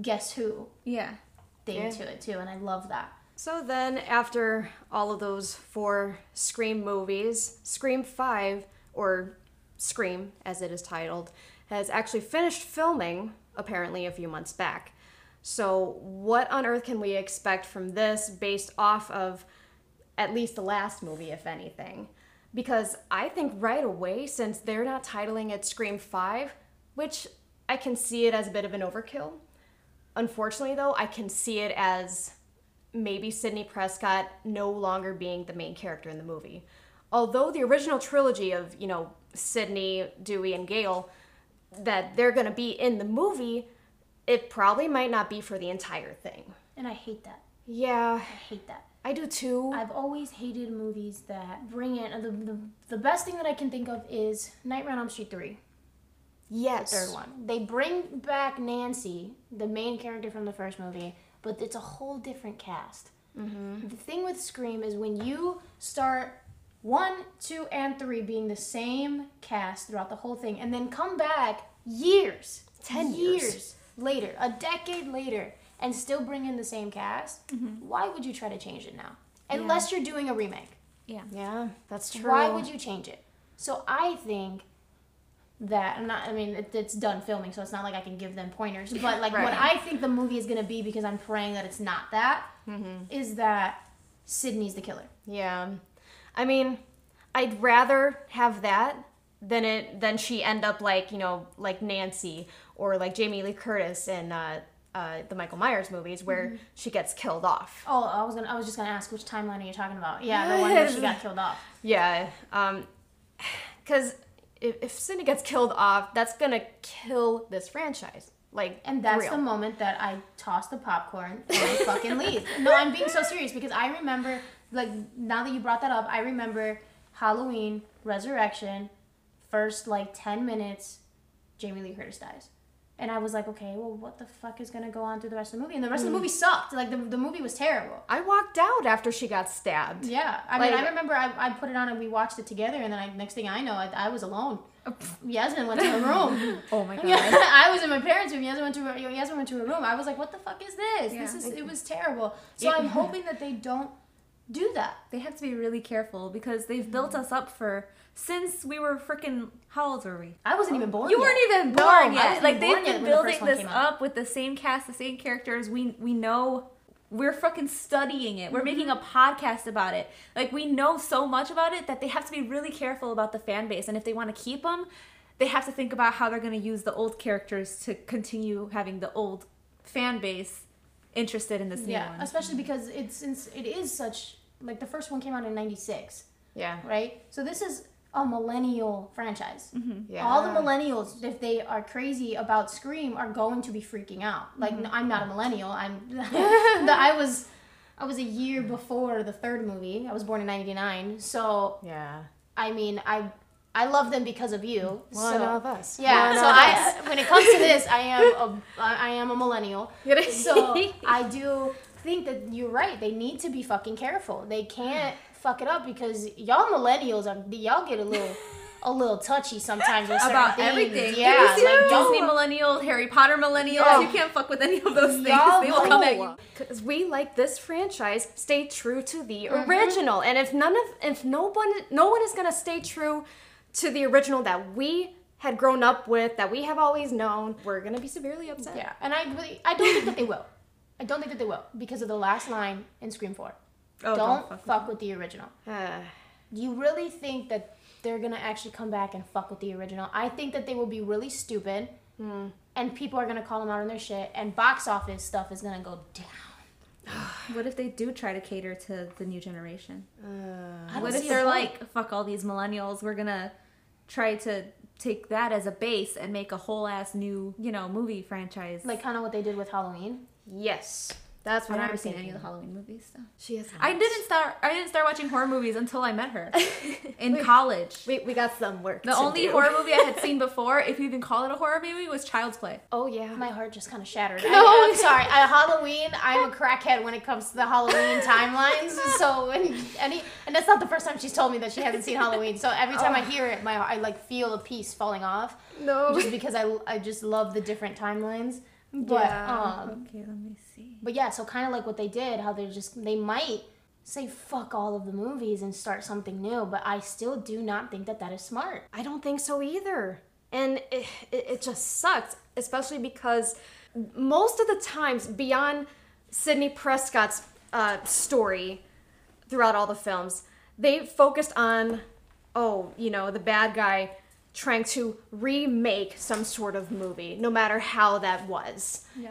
guess who thing to it too, and I love that. So then after all of those 4 Scream movies, Scream 5, or Scream as it is titled, has actually finished filming apparently a few months back. So what on earth can we expect from this based off of at least the last movie, if anything? Because I think right away, since they're not titling it Scream 5, which I can see it as a bit of an overkill. Unfortunately, though, I can see it as maybe Sidney Prescott no longer being the main character in the movie. Although the original trilogy of, you know, Sidney, Dewey, and Gail, that they're going to be in the movie, it probably might not be for the entire thing. And I hate that. Yeah. I hate that. I do too. I've always hated movies that bring in... The best thing that I can think of is Nightmare on Elm Street 3. Yes. The third one. They bring back Nancy, the main character from the first movie, but it's a whole different cast. Mm-hmm. The thing with Scream is when you start 1, 2, and 3 being the same cast throughout the whole thing, and then come back years, 10 years later, a decade later, and still bring in the same cast, why would you try to change it now? Unless you're doing a remake. Yeah. Yeah, that's true. Why would you change it? So I think that, it's done filming, so it's not like I can give them pointers, but like right. What I think the movie is going to be, because I'm praying that it's not that, is that Sidney's the killer. Yeah. I mean, I'd rather have that than she end up like, you know, like Nancy or like Jamie Lee Curtis and, the Michael Myers movies where she gets killed off. Oh, I was just gonna ask, which timeline are you talking about? Yeah, the one where she got killed off. Yeah, because if Cindy gets killed off, that's gonna kill this franchise. Like, and that's the moment that I toss the popcorn and I fucking leave. No, I'm being so serious, because I remember, like, now that you brought that up, I remember Halloween Resurrection, first like 10 minutes, Jamie Lee Curtis dies. And I was like, okay, well, what the fuck is going to go on through the rest of the movie? And the rest of the movie sucked. Like, the movie was terrible. I walked out after she got stabbed. Yeah. I remember I put it on and we watched it together. And then next thing I know, I was alone. Yasmin went to her room. Oh, my God. I was in my parents' room. Yasmin went to her room. I was like, what the fuck is this? Yeah. It was terrible. So I'm hoping that they don't do that. They have to be really careful, because they've built us up for... Since we were freaking, how old were we? I wasn't even born yet. You weren't even born yet. Like, they've been building this up with the same cast, the same characters. We know, we're fucking studying it. We're making a podcast about it. Like, we know so much about it that they have to be really careful about the fan base. And if they want to keep them, they have to think about how they're going to use the old characters to continue having the old fan base interested in this new one. Yeah, especially because it is such, like, the first one came out in 96. Yeah. Right? So this is... a millennial franchise. Mm-hmm. Yeah. All the millennials, if they are crazy about Scream, are going to be freaking out. Like, I'm not a millennial. I was a year before the third movie. I was born in 99. So yeah. I mean, I love them because of you. One of us. Yeah. When it comes to this, I am a millennial. So I do think that you're right. They need to be fucking careful. They can't fuck it up because y'all millennials are y'all get a little touchy sometimes with about things. Everything. Yeah, like Disney millennials, Harry Potter millennials. Oh. You can't fuck with any of those things. Y'all they will come at you. Because we like this franchise. Stay true to the original, and if no one is gonna stay true to the original that we had grown up with, that we have always known, we're gonna be severely upset. Yeah, and I don't think that they will. I don't think that they will because of the last line in Scream 4. Oh, don't fuck with the original. You really think that they're gonna actually come back and fuck with the original? I think that they will be really stupid, and people are gonna call them out on their shit, and box office stuff is gonna go down. What if they do try to cater to the new generation? What if they're like, fuck all these millennials, we're gonna try to take that as a base and make a whole ass new, movie franchise. Like kind of what they did with Halloween? Yes. That's what I've never seen any of the Halloween movies. So. She has. I didn't start watching horror movies until I met her in college. We got some work. The only horror movie I had seen before, if you even call it a horror movie, was Child's Play. Oh yeah, my heart just kind of shattered. No, I'm sorry. At Halloween, I'm a crackhead when it comes to the Halloween timelines. So and that's not the first time she's told me that she hasn't seen Halloween. So every time I hear it, I like feel a piece falling off. No, just because I just love the different timelines. But, okay, let me see. But yeah, so kind of like what they did, how they might say fuck all of the movies and start something new, but I still do not think that is smart. I don't think so either. And it just sucks, especially because most of the times beyond Sidney Prescott's story throughout all the films, they focused on, the bad guy trying to remake some sort of movie, no matter how that was. Yeah.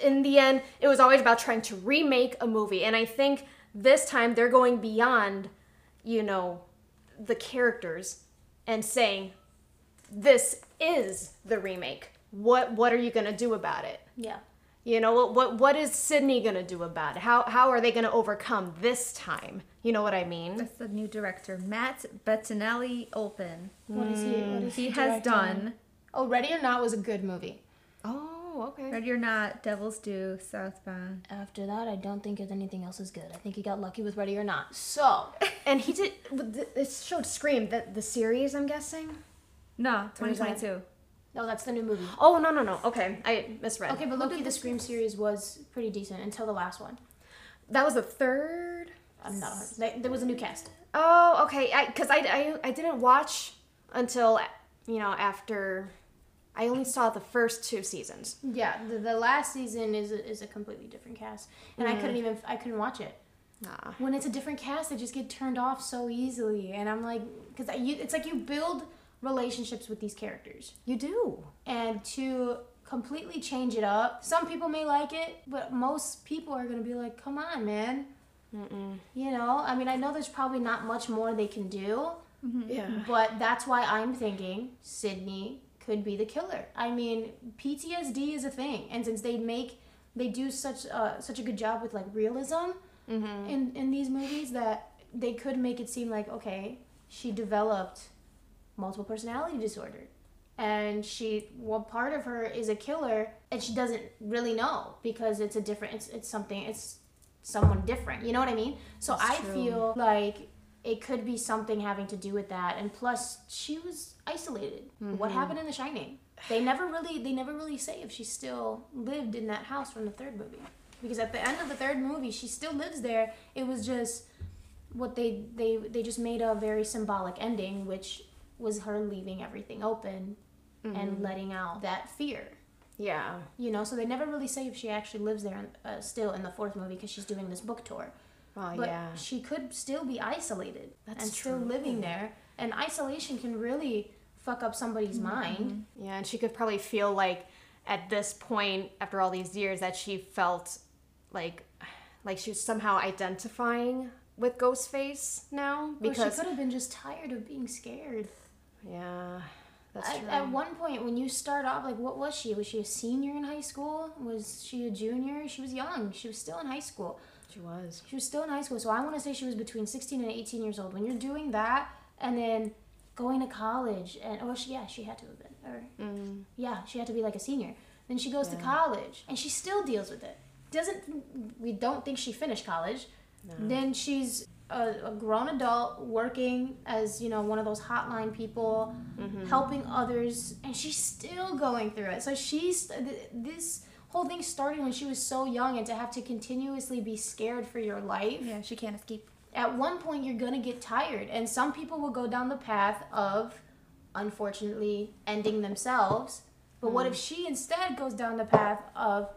In the end, it was always about trying to remake a movie. And I think this time they're going beyond, the characters and saying, this is the remake. What are you going to do about it? Yeah. What is Sydney going to do about it? How are they going to overcome this time? You know what I mean? That's the new director, Matt Bettinelli-Olpin. What is he? What is he has done? Oh, Ready or Not was a good movie. Oh, okay. Ready or Not, Devil's Due, Southbound. After that, I don't think anything else is good. I think he got lucky with Ready or Not. So, and he did. It showed Scream, the series, I'm guessing. No, 2022. No, that's the new movie. Oh, no. Okay, I misread. Okay, but Loki, the Scream series was pretty decent until the last one. That was the third? I'm not 100%. There was a new cast. Oh, okay, because I didn't watch until, after... I only saw the first two seasons. Yeah, the last season is a completely different cast. And I couldn't watch it. Nah. When it's a different cast, I just get turned off so easily. And I'm like... Because it's like you build... relationships with these characters. You do. And to completely change it up, some people may like it, but most people are going to be like, come on, man. Mm-mm. I know there's probably not much more they can do, yeah. But that's why I'm thinking Sydney could be the killer. I mean, PTSD is a thing, and since they do such a good job with like realism in these movies that they could make it seem like, okay, she developed multiple personality disorder, and part of her is a killer, and she doesn't really know because it's a different, it's someone different. You know what I mean? So that's I true. Feel like it could be something having to do with that, and plus she was isolated. What happened in The Shining? They never really say if she still lived in that house from the third movie, because at the end of the third movie she still lives there. It was just what they just made a very symbolic ending, which was her leaving everything open and letting out that fear. Yeah. So they never really say if she actually lives there still in the fourth movie, because she's doing this book tour. Oh, but yeah. She could still be isolated. That's and still true. Living there. And isolation can really fuck up somebody's mind. Yeah, and she could probably feel like at this point, after all these years, that she felt like she was somehow identifying with Ghostface now. Because she could have been just tired of being scared. Yeah, that's true. At one point, when you start off, like, what was she? Was she a senior in high school? Was she a junior? She was young. She was still in high school. She was still in high school. So I want to say she was between 16 and 18 years old. When you're doing that and then going to college, she had to have been. Or, yeah, she had to be like a senior. Then she goes to college, and she still deals with it. We don't think she finished college. No. Then she's a grown adult working as, you know, one of those hotline people, mm-hmm. helping others, and she's still going through it. So she's this whole thing started when she was so young, and to have to continuously be scared for your life. Yeah, she can't escape. At one point, you're gonna get tired, and some people will go down the path of, unfortunately, ending themselves. But what if she instead goes down the path of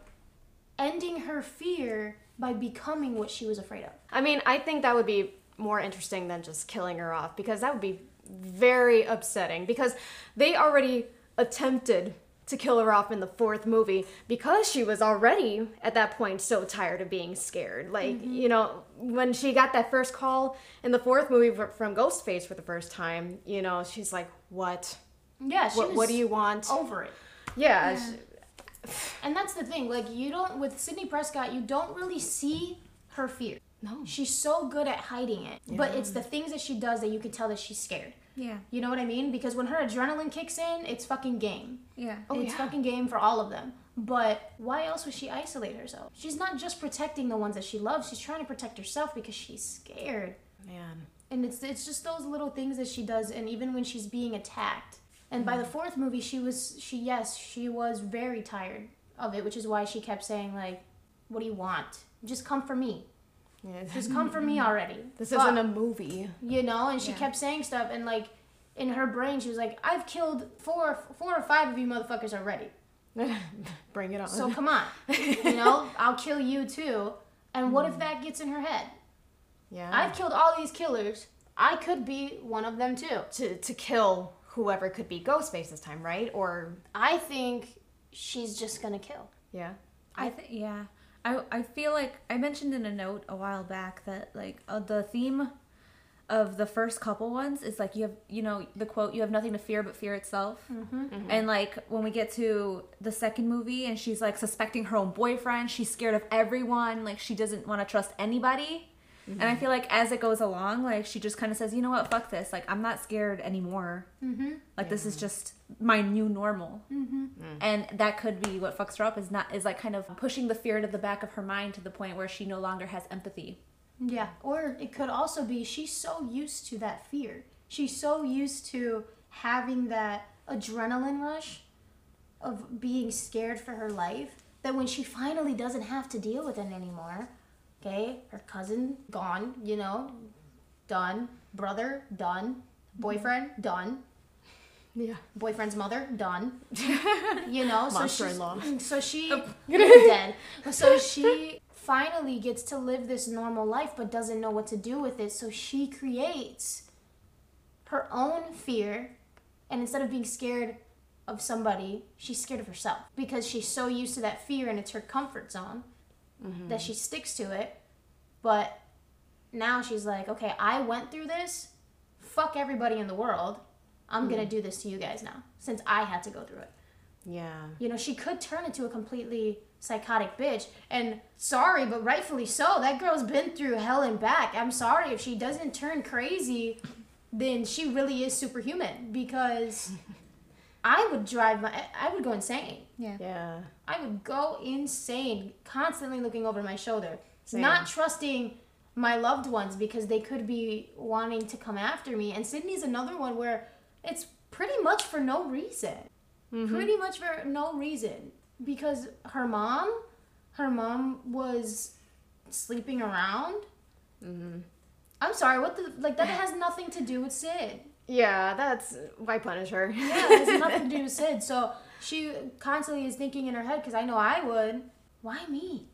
ending her fear by becoming what she was afraid of? I mean, I think that would be more interesting than just killing her off, because that would be very upsetting, because they already attempted to kill her off in the fourth movie because she was already, at that point, so tired of being scared. Like, mm-hmm. you know, when she got that first call in the fourth movie from Ghostface for the first time, you know, she's like, what? Yeah, she was what do you want? Over it. Yeah. yeah. And that's the thing, like, you don't, with Sidney Prescott, you don't really see her fear. No. She's so good at hiding it. Yeah. But it's the things that she does that you can tell that she's scared. Yeah. You know what I mean? Because when her adrenaline kicks in, it's fucking game. Yeah. Oh, it's yeah. fucking game for all of them. But why else would she isolate herself? She's not just protecting the ones that she loves. She's trying to protect herself because she's scared. Man. And it's just those little things that she does, and even when she's being attacked. And by the fourth movie, she was very tired of it, which is why she kept saying, like, what do you want? Just come for me. Yeah. Just come for me already. This isn't a movie. You know, and she yeah. kept saying stuff, and, like, in her brain, she was like, I've killed four or five of you motherfuckers already. Bring it on. So come on. You know, I'll kill you too. And what if that gets in her head? Yeah. I've killed all these killers. I could be one of them too. To kill whoever could be Ghostface this time, right? Or I think she's just gonna kill. Yeah. I feel like I mentioned in a note a while back that, like, the theme of the first couple ones is, like, the quote, you have nothing to fear but fear itself. Mm-hmm. Mm-hmm. And, like, when we get to the second movie and she's, like, suspecting her own boyfriend, she's scared of everyone, like, she doesn't want to trust anybody. Mm-hmm. And I feel like as it goes along, like, she just kind of says, you know what, fuck this. Like, I'm not scared anymore. Mm-hmm. Like, this is just my new normal. Mm-hmm. Mm. And that could be what fucks her up is like kind of pushing the fear to the back of her mind to the point where she no longer has empathy. Yeah. Or it could also be she's so used to that fear. She's so used to having that adrenaline rush of being scared for her life that when she finally doesn't have to deal with it anymore... Okay, her cousin, gone, you know, done. Brother, done. Boyfriend, done. Yeah. Boyfriend's mother, done. You know, so she finally gets to live this normal life but doesn't know what to do with it. So she creates her own fear, and instead of being scared of somebody, she's scared of herself because she's so used to that fear and it's her comfort zone. Mm-hmm. That she sticks to it, but now she's like, okay, I went through this, fuck everybody in the world, I'm gonna do this to you guys now, since I had to go through it. Yeah. You know, she could turn into a completely psychotic bitch, and sorry, but rightfully so, that girl's been through hell and back. I'm sorry, if she doesn't turn crazy, then she really is superhuman, because... I would go insane. Yeah. Yeah. I would go insane, constantly looking over my shoulder. Same. Not trusting my loved ones because they could be wanting to come after me. And Sydney's another one where it's pretty much for no reason. Mm-hmm. Pretty much for no reason. Because her mom was sleeping around. Mm-hmm. I'm sorry, that has nothing to do with Sid. Yeah, that's why punish her. Yeah, it has nothing to do with Sid. So she constantly is thinking in her head, because I know I would, why me?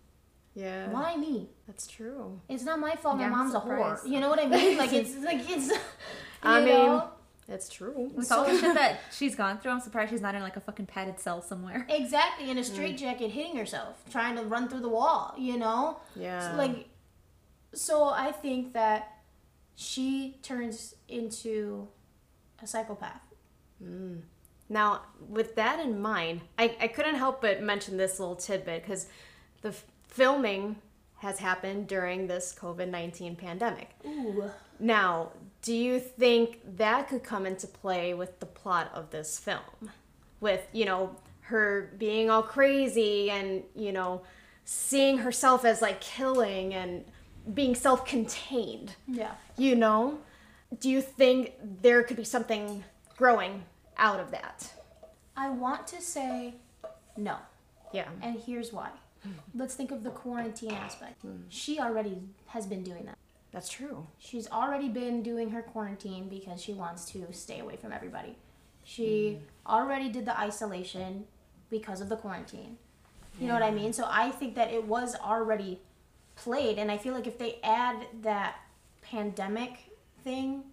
Yeah. Why me? That's true. It's not my fault. Yeah, my mom's a whore. You know what I mean? Like, I mean, it's true. With all the shit that she's gone through, I'm surprised she's not in, like, a fucking padded cell somewhere. Exactly, in a straitjacket hitting herself, trying to run through the wall, you know? Yeah. So I think that she turns into... a psychopath. Mm. Now, with that in mind, I couldn't help but mention this little tidbit because the filming has happened during this COVID-19 pandemic. Ooh. Now, do you think that could come into play with the plot of this film? With, you know, her being all crazy and, you know, seeing herself as, like, killing and... being self-contained. Yeah. You know? Do you think there could be something growing out of that? I want to say no. Yeah. And here's why. Let's think of the quarantine aspect. Mm. She already has been doing that. That's true. She's already been doing her quarantine because she wants to stay away from everybody. She already did the isolation because of the quarantine. You know what I mean? So I think that it was already played, and I feel like if they add that pandemic thing,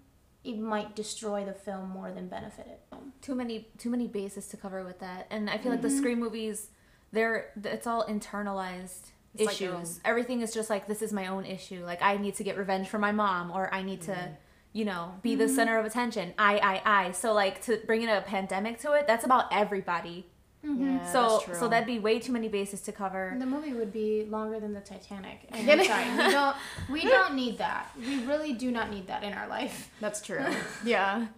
it might destroy the film more than benefit it. Too many bases to cover with that. And I feel like the Scream movies, it's all internalized issues. Like everything is just like, this is my own issue. Like, I need to get revenge for my mom, or I need to, you know, be the center of attention. I. So like, to bring in a pandemic to it, that's about everybody. Mm-hmm. Yeah, so that'd be way too many bases to cover. The movie would be longer than the Titanic. And I'm sorry, we don't need that. We really do not need that in our life. That's true. Yeah.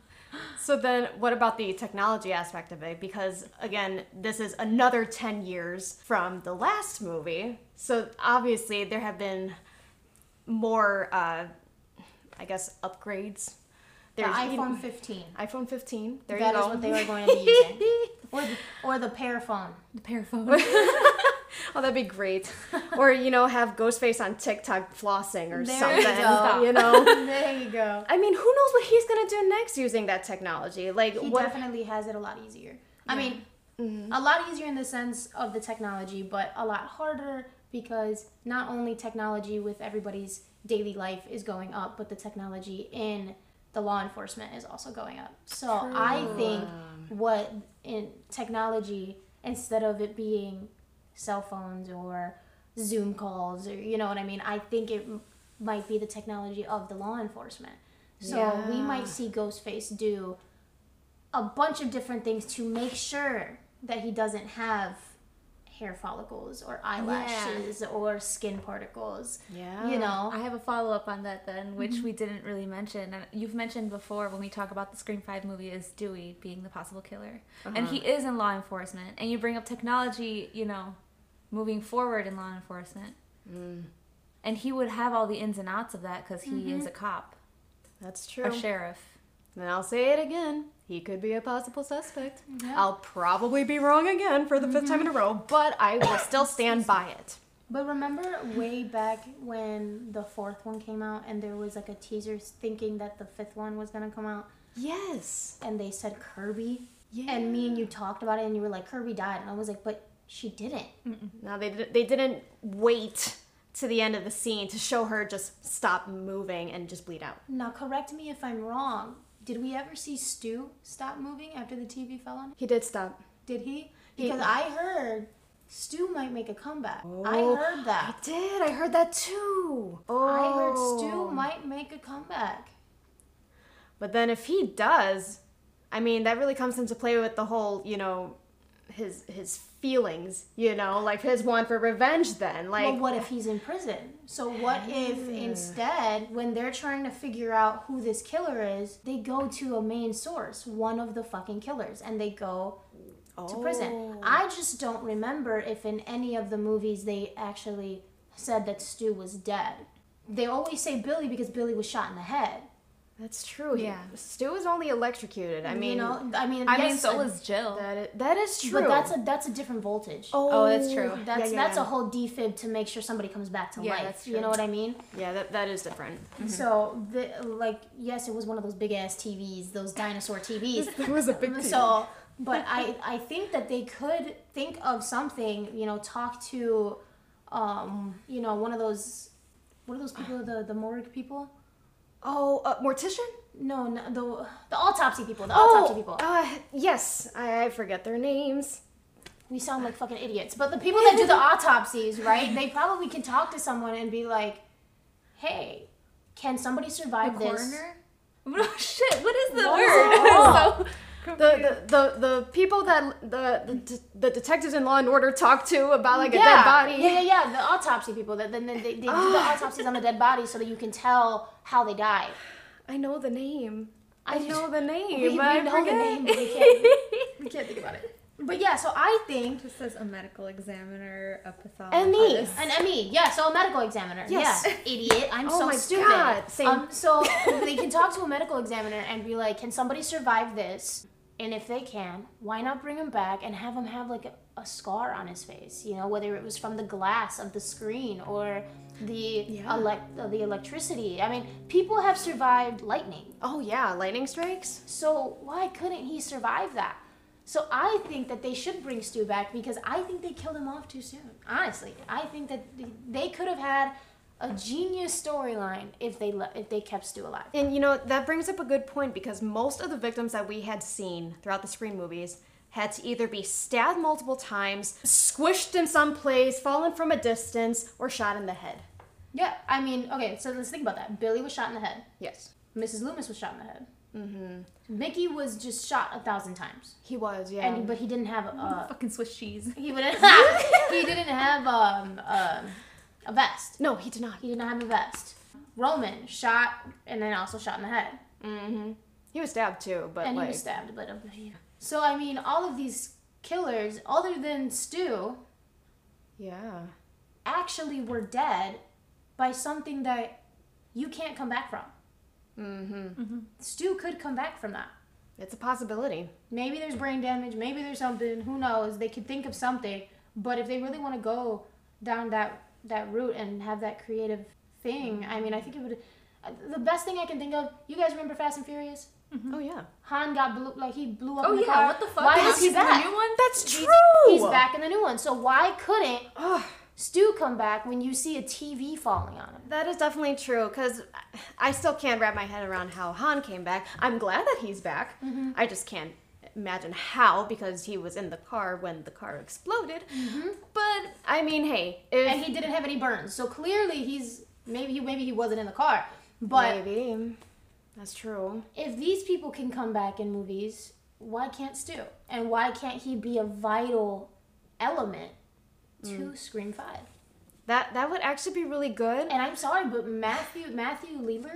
So then what about the technology aspect of it? Because, again, this is another 10 years from the last movie. So obviously there have been more, I guess, upgrades. There's the iPhone 15. iPhone 15. There you go. That is what they were going to be using. Or the Paraphone. The Paraphone. Oh, that'd be great. Or, you know, have Ghostface on TikTok flossing or something. You know? There you go. I mean, who knows what he's going to do next using that technology? Like, he definitely has it a lot easier. Yeah. I mean, a lot easier in the sense of the technology, but a lot harder because not only technology with everybody's daily life is going up, but the technology in the law enforcement is also going up. So true. I think what in technology, instead of it being cell phones or Zoom calls, or you know what I mean, I think it might be the technology of the law enforcement. So we might see Ghostface do a bunch of different things to make sure that he doesn't have hair follicles or eyelashes or skin particles. Yeah. You know, I have a follow-up on that then, which we didn't really mention. And you've mentioned before when we talk about the Scream 5 movie is Dewey being the possible killer. Uh-huh. And he is in law enforcement. And you bring up technology, you know, moving forward in law enforcement. Mm. And he would have all the ins and outs of that because he is a cop. That's true. A sheriff. And I'll say it again. He could be a possible suspect. Yeah. I'll probably be wrong again for the fifth time in a row, but I will still stand by it. But remember way back when the fourth one came out and there was like a teaser thinking that the fifth one was going to come out? Yes. And they said Kirby. Yeah. And me and you talked about it and you were like, Kirby died. And I was like, but she didn't. Mm-mm. No, they didn't wait to the end of the scene to show her just stop moving and just bleed out. Now, correct me if I'm wrong. Did we ever see Stu stop moving after the TV fell on him? He did stop. Did he? Because I heard Stu might make a comeback. Oh, I heard that. I did. I heard that too. Oh. I heard Stu might make a comeback. But then if he does, I mean, that really comes into play with the whole, you know, his feelings, you know, like his want for revenge then. Like, well, what if he's in prison? So what if instead, when they're trying to figure out who this killer is, they go to a main source, one of the fucking killers, and they go to prison. I just don't remember if in any of the movies they actually said that Stu was dead. They always say Billy because Billy was shot in the head. That's true. Yeah. Stu was only electrocuted. I mean, you know, I mean, so was Jill. That is true. But that's a different voltage. Oh, that's true. That's a whole defib to make sure somebody comes back to life. That's true. You know what I mean? Yeah, that is different. Mm-hmm. So, yes, it was one of those big ass TVs, those dinosaur TVs. It was a big TV. So, but I think that they could think of something. You know, talk to, you know, one of those. What are those people? The morgue people. Oh, mortician? No, the autopsy people. Yes, I forget their names. We sound like fucking idiots. But the people that do the autopsies, right? They probably can talk to someone and be like, "Hey, can somebody survive this?" The coroner? Oh shit! What is the word? So the people that the detectives in Law and Order talk to about like a dead body. Yeah. The autopsy people. That then they do the autopsies on the dead body so that you can tell how they died. I know the name. I know the name. We know the name, but we can't think about it. But yeah, so I think... It just says a medical examiner, a pathologist. An ME. Yeah, so a medical examiner. Yes. Yeah. Idiot. I'm so stupid. Oh my God. Same. So they can talk to a medical examiner and be like, can somebody survive this? And if they can, why not bring him back and have him have like a scar on his face? You know, whether it was from the glass of the screen or the electricity. I mean, people have survived lightning. Oh yeah, lightning strikes. So why couldn't he survive that? So I think that they should bring Stu back because I think they killed him off too soon. Honestly, I think that they could have had a genius storyline if they kept Stu alive. And you know, that brings up a good point because most of the victims that we had seen throughout the Scream movies had to either be stabbed multiple times, squished in some place, fallen from a distance, or shot in the head. Yeah, I mean, okay, so let's think about that. Billy was shot in the head. Yes. Mrs. Loomis was shot in the head. Mm-hmm. Mickey was just shot 1,000 times. He was, yeah. But he didn't have fucking Swiss cheese. He didn't have a vest. No, he did not. He did not have a vest. Roman shot and then also shot in the head. Mm-hmm. He was stabbed too, but he was stabbed, but yeah. So I mean, all of these killers, other than Stu, yeah, actually were dead by something that you can't come back from. Mm-hmm. Mm-hmm. Stu could come back from that. It's a possibility. Maybe there's brain damage, maybe there's something, who knows, they could think of something, but if they really want to go down that route and have that creative thing, I mean, I think it would... The best thing I can think of, you guys remember Fast and Furious? Mm-hmm. Oh, yeah. Han blew up in the car. Oh, yeah, what the fuck? Why is he back? The new one? That's true! He's back in the new one, so why couldn't... Stu come back when you see a TV falling on him? That is definitely true, because I still can't wrap my head around how Han came back. I'm glad that he's back. Mm-hmm. I just can't imagine how, because he was in the car when the car exploded. Mm-hmm. But, I mean, hey. And he didn't have any burns, so clearly he's... Maybe he wasn't in the car, but... Maybe. That's true. If these people can come back in movies, why can't Stu? And why can't he be a vital element to Scream 5. That would actually be really good. And I'm sorry, but Matthew Lillard.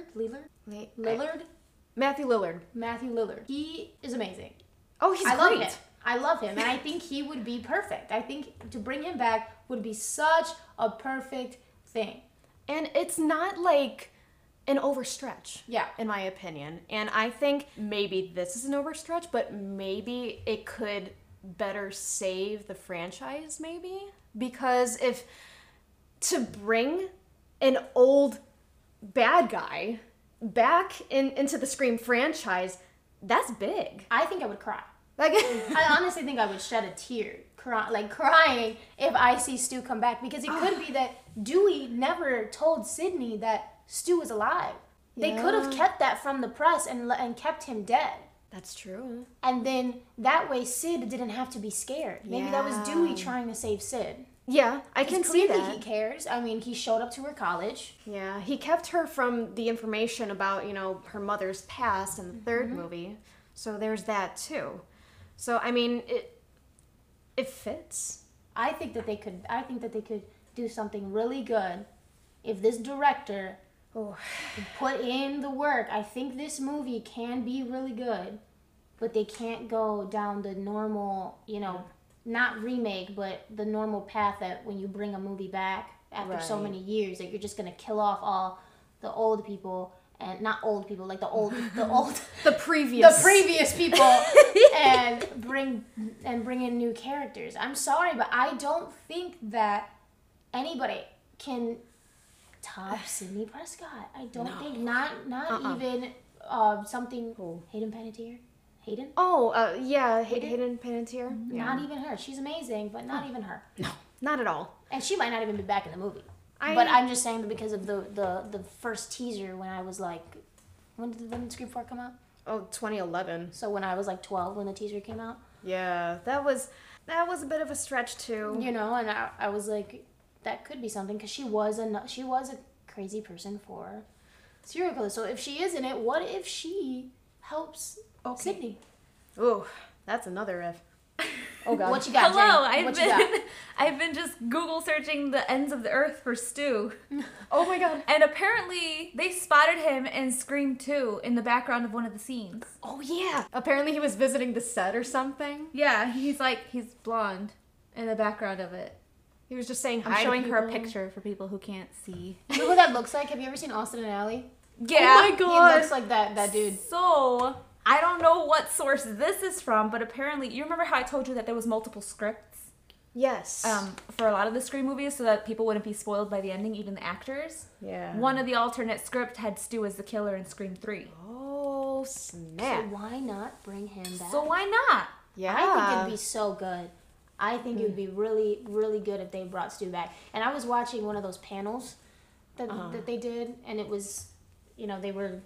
He is amazing. Oh, he's great. I love him, and I think he would be perfect. I think to bring him back would be such a perfect thing. And it's not like an overstretch, yeah, in my opinion. And I think maybe this is an overstretch, but maybe it could better save the franchise, maybe. Because if to bring an old bad guy back into the Scream franchise, that's big. I think I would cry. Like, I honestly think I would shed a tear, crying if I see Stu come back. Because it could be that Dewey never told Sidney that Stu was alive. Yeah. They could have kept that from the press and kept him dead. That's true. And then that way Sid didn't have to be scared. Maybe that was Dewey trying to save Sid. Yeah, I can see that. He cares. I mean, he showed up to her college. Yeah, he kept her from the information about, you know, her mother's past in the third movie. So there's that too. So, I mean, it fits. I think that they could do something really good if this director... put in the work. I think this movie can be really good, but they can't go down the normal, you know, not remake, but the normal path that when you bring a movie back after so many years that you're just going to kill off all the old people, and not old people, like the previous people and bring in new characters. I'm sorry, but I don't think that anybody can top Sidney Prescott. I don't think something. Ooh. Hayden Panettiere. Hayden. Oh, yeah, Hayden Panettiere. Mm-hmm. Yeah. Not even her. She's amazing, but not even her. No, not at all. And she might not even be back in the movie. But I'm just saying that because of the first teaser when I was like, when did Scream 4 come out? Oh, 2011. So when I was like 12, when the teaser came out. Yeah, that was a bit of a stretch too. You know, and I was like, that could be something, because she was a crazy person for serial killers. So if she is in it, what if she helps Sidney? Ooh, that's another if. Oh God. What you got? Hello, Jenny? I've been just Google searching the ends of the earth for Stu. Oh my God. And apparently they spotted him in Scream 2 in the background of one of the scenes. Oh yeah. Apparently he was visiting the set or something. Yeah, he's blonde in the background of it. He was just saying hi. I'm showing her a picture for people who can't see. You know who that looks like? Have you ever seen Austin and Ally? Yeah. Oh my God. He looks like that dude. So I don't know what source this is from, but apparently, you remember how I told you that there was multiple scripts? Yes. For a lot of the Scream movies, so that people wouldn't be spoiled by the ending, even the actors. Yeah. One of the alternate script had Stu as the killer in Scream 3. Oh, snap. So why not bring him back? So why not? Yeah. I think it'd be so good. I think it would be really, really good if they brought Stu back. And I was watching one of those panels that they did, and it was, you know, they were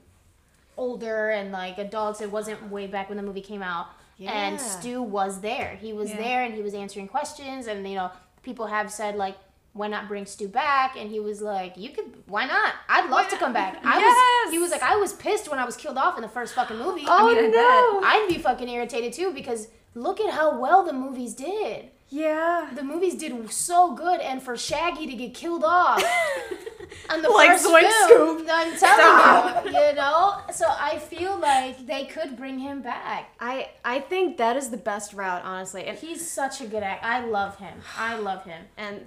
older and like adults. It wasn't way back when the movie came out. Yeah. And Stu was there. He was there and he was answering questions, and you know, people have said like, why not bring Stu back? And he was like, you could, why not? I'd love to come back. He was like, I was pissed when I was killed off in the first fucking movie. Oh, I mean, no. I'd be fucking irritated too, because look at how well the movies did. Yeah. The movies did so good, and for Shaggy to get killed off on the first film, I'm telling you, you know? So I feel like they could bring him back. I think that is the best route, honestly. And he's such a good actor. I love him. And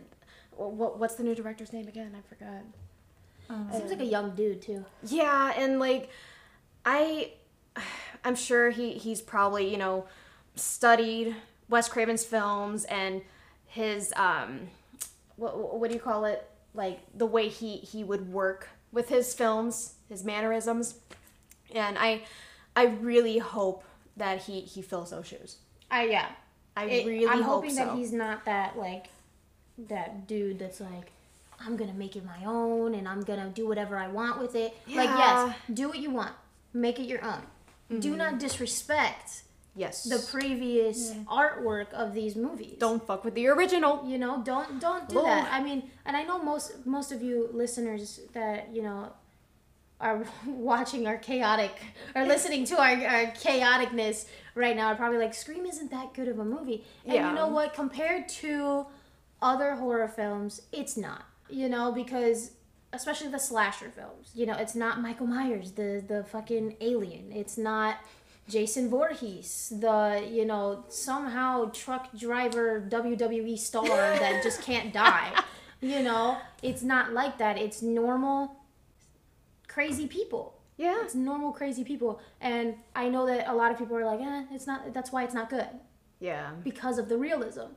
what's the new director's name again? I forgot. Seems like a young dude, too. Yeah, and like, I'm sure he's probably, you know, studied Wes Craven's films and his, what do you call it? Like the way he would work with his films, his mannerisms. And I really hope that he fills those shoes. I'm hoping that he's not that, like, that dude that's like, I'm going to make it my own and I'm going to do whatever I want with it. Yeah. Like, yes, do what you want. Make it your own. Mm-hmm. Do not disrespect the previous artwork of these movies. Don't fuck with the original. You know, don't do that. I mean, and I know most of you listeners that, you know, are watching our chaotic, or listening to our chaoticness right now, are probably like, Scream isn't that good of a movie. And you know what? Compared to other horror films, it's not. You know, because especially the slasher films, you know, it's not Michael Myers, the fucking alien. It's not Jason Voorhees, the, you know, somehow truck driver WWE star that just can't die. You know, it's not like that. It's normal, crazy people. Yeah. It's normal, crazy people. And I know that a lot of people are like, it's not, that's why it's not good. Yeah. Because of the realism.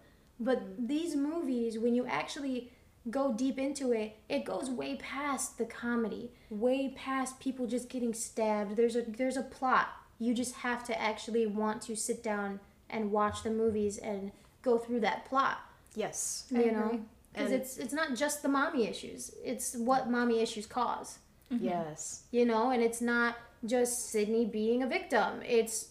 But these movies, when you actually go deep into it, it goes way past the comedy, way past people just getting stabbed. There's a plot. You just have to actually want to sit down and watch the movies and go through that plot. Yes. You know? Because it's not just the mommy issues. It's what mommy issues cause. Mm-hmm. Yes. You know? And it's not just Sidney being a victim. It's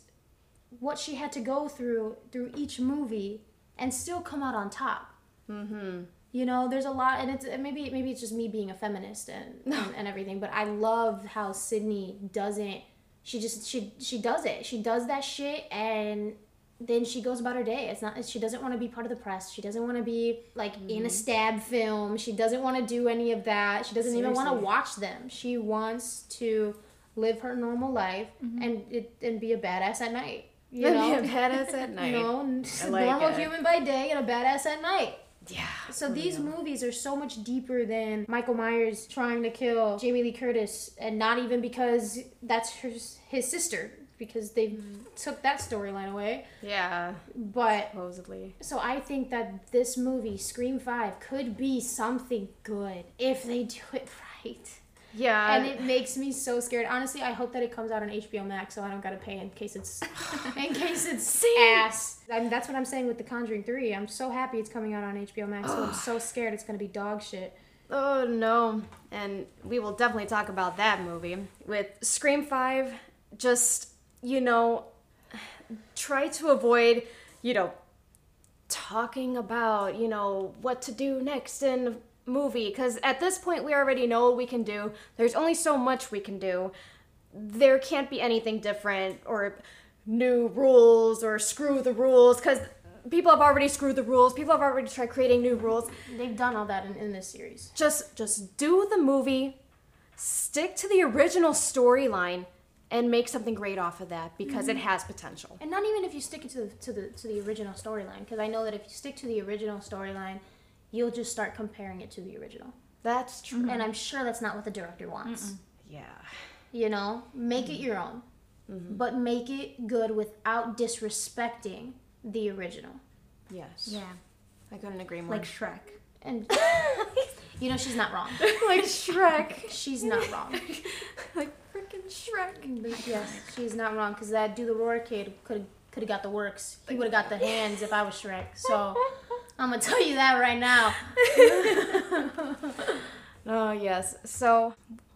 what she had to go through each movie and still come out on top. Mm-hmm. You know, there's a lot, and it's maybe it's just me being a feminist and everything, but I love how Sidney doesn't. She does it. She does that shit, and then she goes about her day. It's not, she doesn't want to be part of the press. She doesn't want to be like in a stab film. She doesn't want to do any of that. She doesn't even want to watch them. She wants to live her normal life and be a badass at night. You know, be a badass at night. Normal human by day and a badass at night. Yeah. So these movies are so much deeper than Michael Myers trying to kill Jamie Lee Curtis, and not even because that's his sister, because they took that storyline away. Yeah. But supposedly. So I think that this movie, Scream 5, could be something good if they do it right. Yeah. And it makes me so scared. Honestly, I hope that it comes out on HBO Max so I don't gotta pay in case it's ass. I mean, that's what I'm saying with The Conjuring 3. I'm so happy it's coming out on HBO Max, so I'm so scared it's gonna be dog shit. Oh no. And we will definitely talk about that movie. With Scream 5, just, you know, try to avoid, you know, talking about, you know, what to do next and movie, because at this point we already know what we can do. There's only so much we can do. There can't be anything different or new rules or screw the rules, because people have already screwed the rules. People have already tried creating new rules. They've done all that in this series. Just do the movie, stick to the original storyline, and make something great off of that, because it has potential. And not even if you stick it to the original storyline, because I know that if you stick to the original storyline, you'll just start comparing it to the original. That's true. Mm-hmm. And I'm sure that's not what the director wants. Mm-mm. Yeah. You know, make it your own, but make it good without disrespecting the original. Yes. Yeah. I couldn't agree more. Like Shrek. And you know, she's not wrong. Like Shrek. She's not wrong. Like freaking Shrek. Yes, she's not wrong, because that Do the Roar kid could have got the works. He would have got the hands if I was Shrek. So I'm gonna tell you that right now. Oh yes. So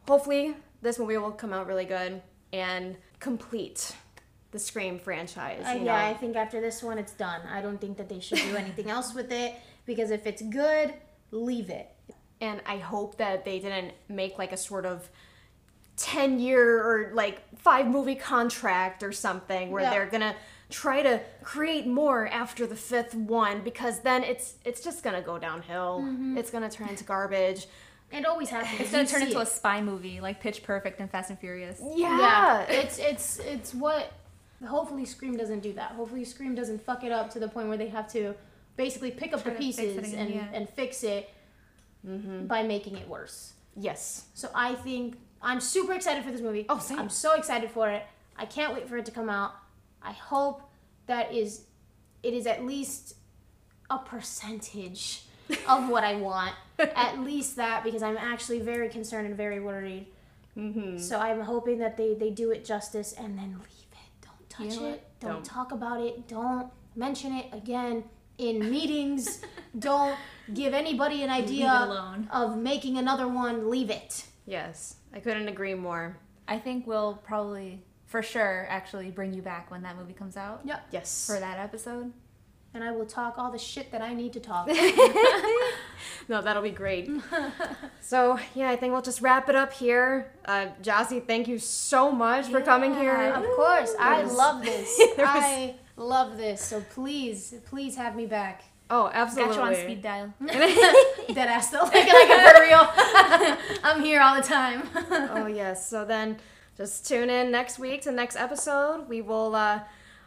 hopefully this movie will come out really good and complete the Scream franchise. I think after this one it's done. I don't think that they should do anything else with it, because if it's good, leave it. And I hope that they didn't make like a sort of 10-year or like 5-movie contract or something where they're gonna try to create more after the 5th one, because then it's just gonna go downhill. Mm-hmm. It's gonna turn into garbage. It always happens. It's gonna turn into a spy movie like Pitch Perfect and Fast and Furious. Yeah. It's what. Hopefully Scream doesn't do that. Hopefully Scream doesn't fuck it up to the point where they have to basically pick up the pieces and fix it by making it worse. Yes. So I think I'm super excited for this movie. Oh, same. I'm so excited for it. I can't wait for it to come out. I hope that it is at least a percentage of what I want. At least that, because I'm actually very concerned and very worried. Mm-hmm. So I'm hoping that they do it justice and then leave it. Don't touch it. Don't talk about it. Don't mention it again in meetings. Don't give anybody an idea of making another one. Leave it. Yes, I couldn't agree more. I think we'll probably, for sure, actually bring you back when that movie comes out. Yep. Yes. For that episode. And I will talk all the shit that I need to talk. No, that'll be great. So, yeah, I think we'll just wrap it up here. Jossie, thank you so much for coming here. Of course. I love this. I love this. So please have me back. Oh, absolutely. Got you on speed dial. Deadass though. Like a for real. I'm here all the time. Oh, yes. So then just tune in next week to the next episode. We will...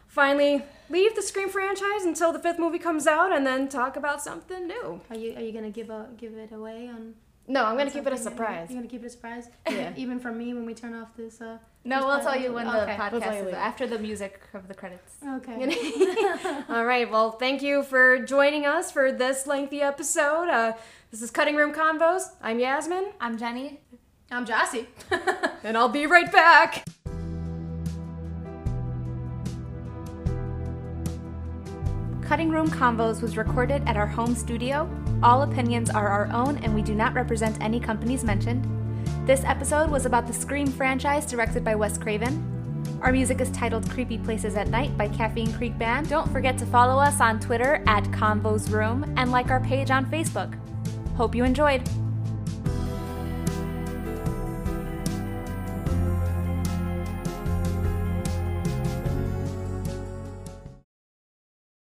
finally leave the Scream franchise until the 5th movie comes out, and then talk about something new. Are you gonna give it away on? No, I'm gonna keep it a surprise. You're gonna keep it a surprise? Yeah. Even for me when we turn off this. No, we'll tell you when the podcast is after the music of the credits. Okay. All right. Well, thank you for joining us for this lengthy episode. This is Cutting Room Convos. I'm Yasmin. I'm Jenny. I'm Jossie. And I'll be right back. Cutting Room Convos was recorded at our home studio. All opinions are our own, and we do not represent any companies mentioned. This episode was about the Scream franchise, directed by Wes Craven. Our music is titled Creepy Places at Night by Caffeine Creek Band. Don't forget to follow us on Twitter @ConvosRoom and like our page on Facebook. Hope you enjoyed.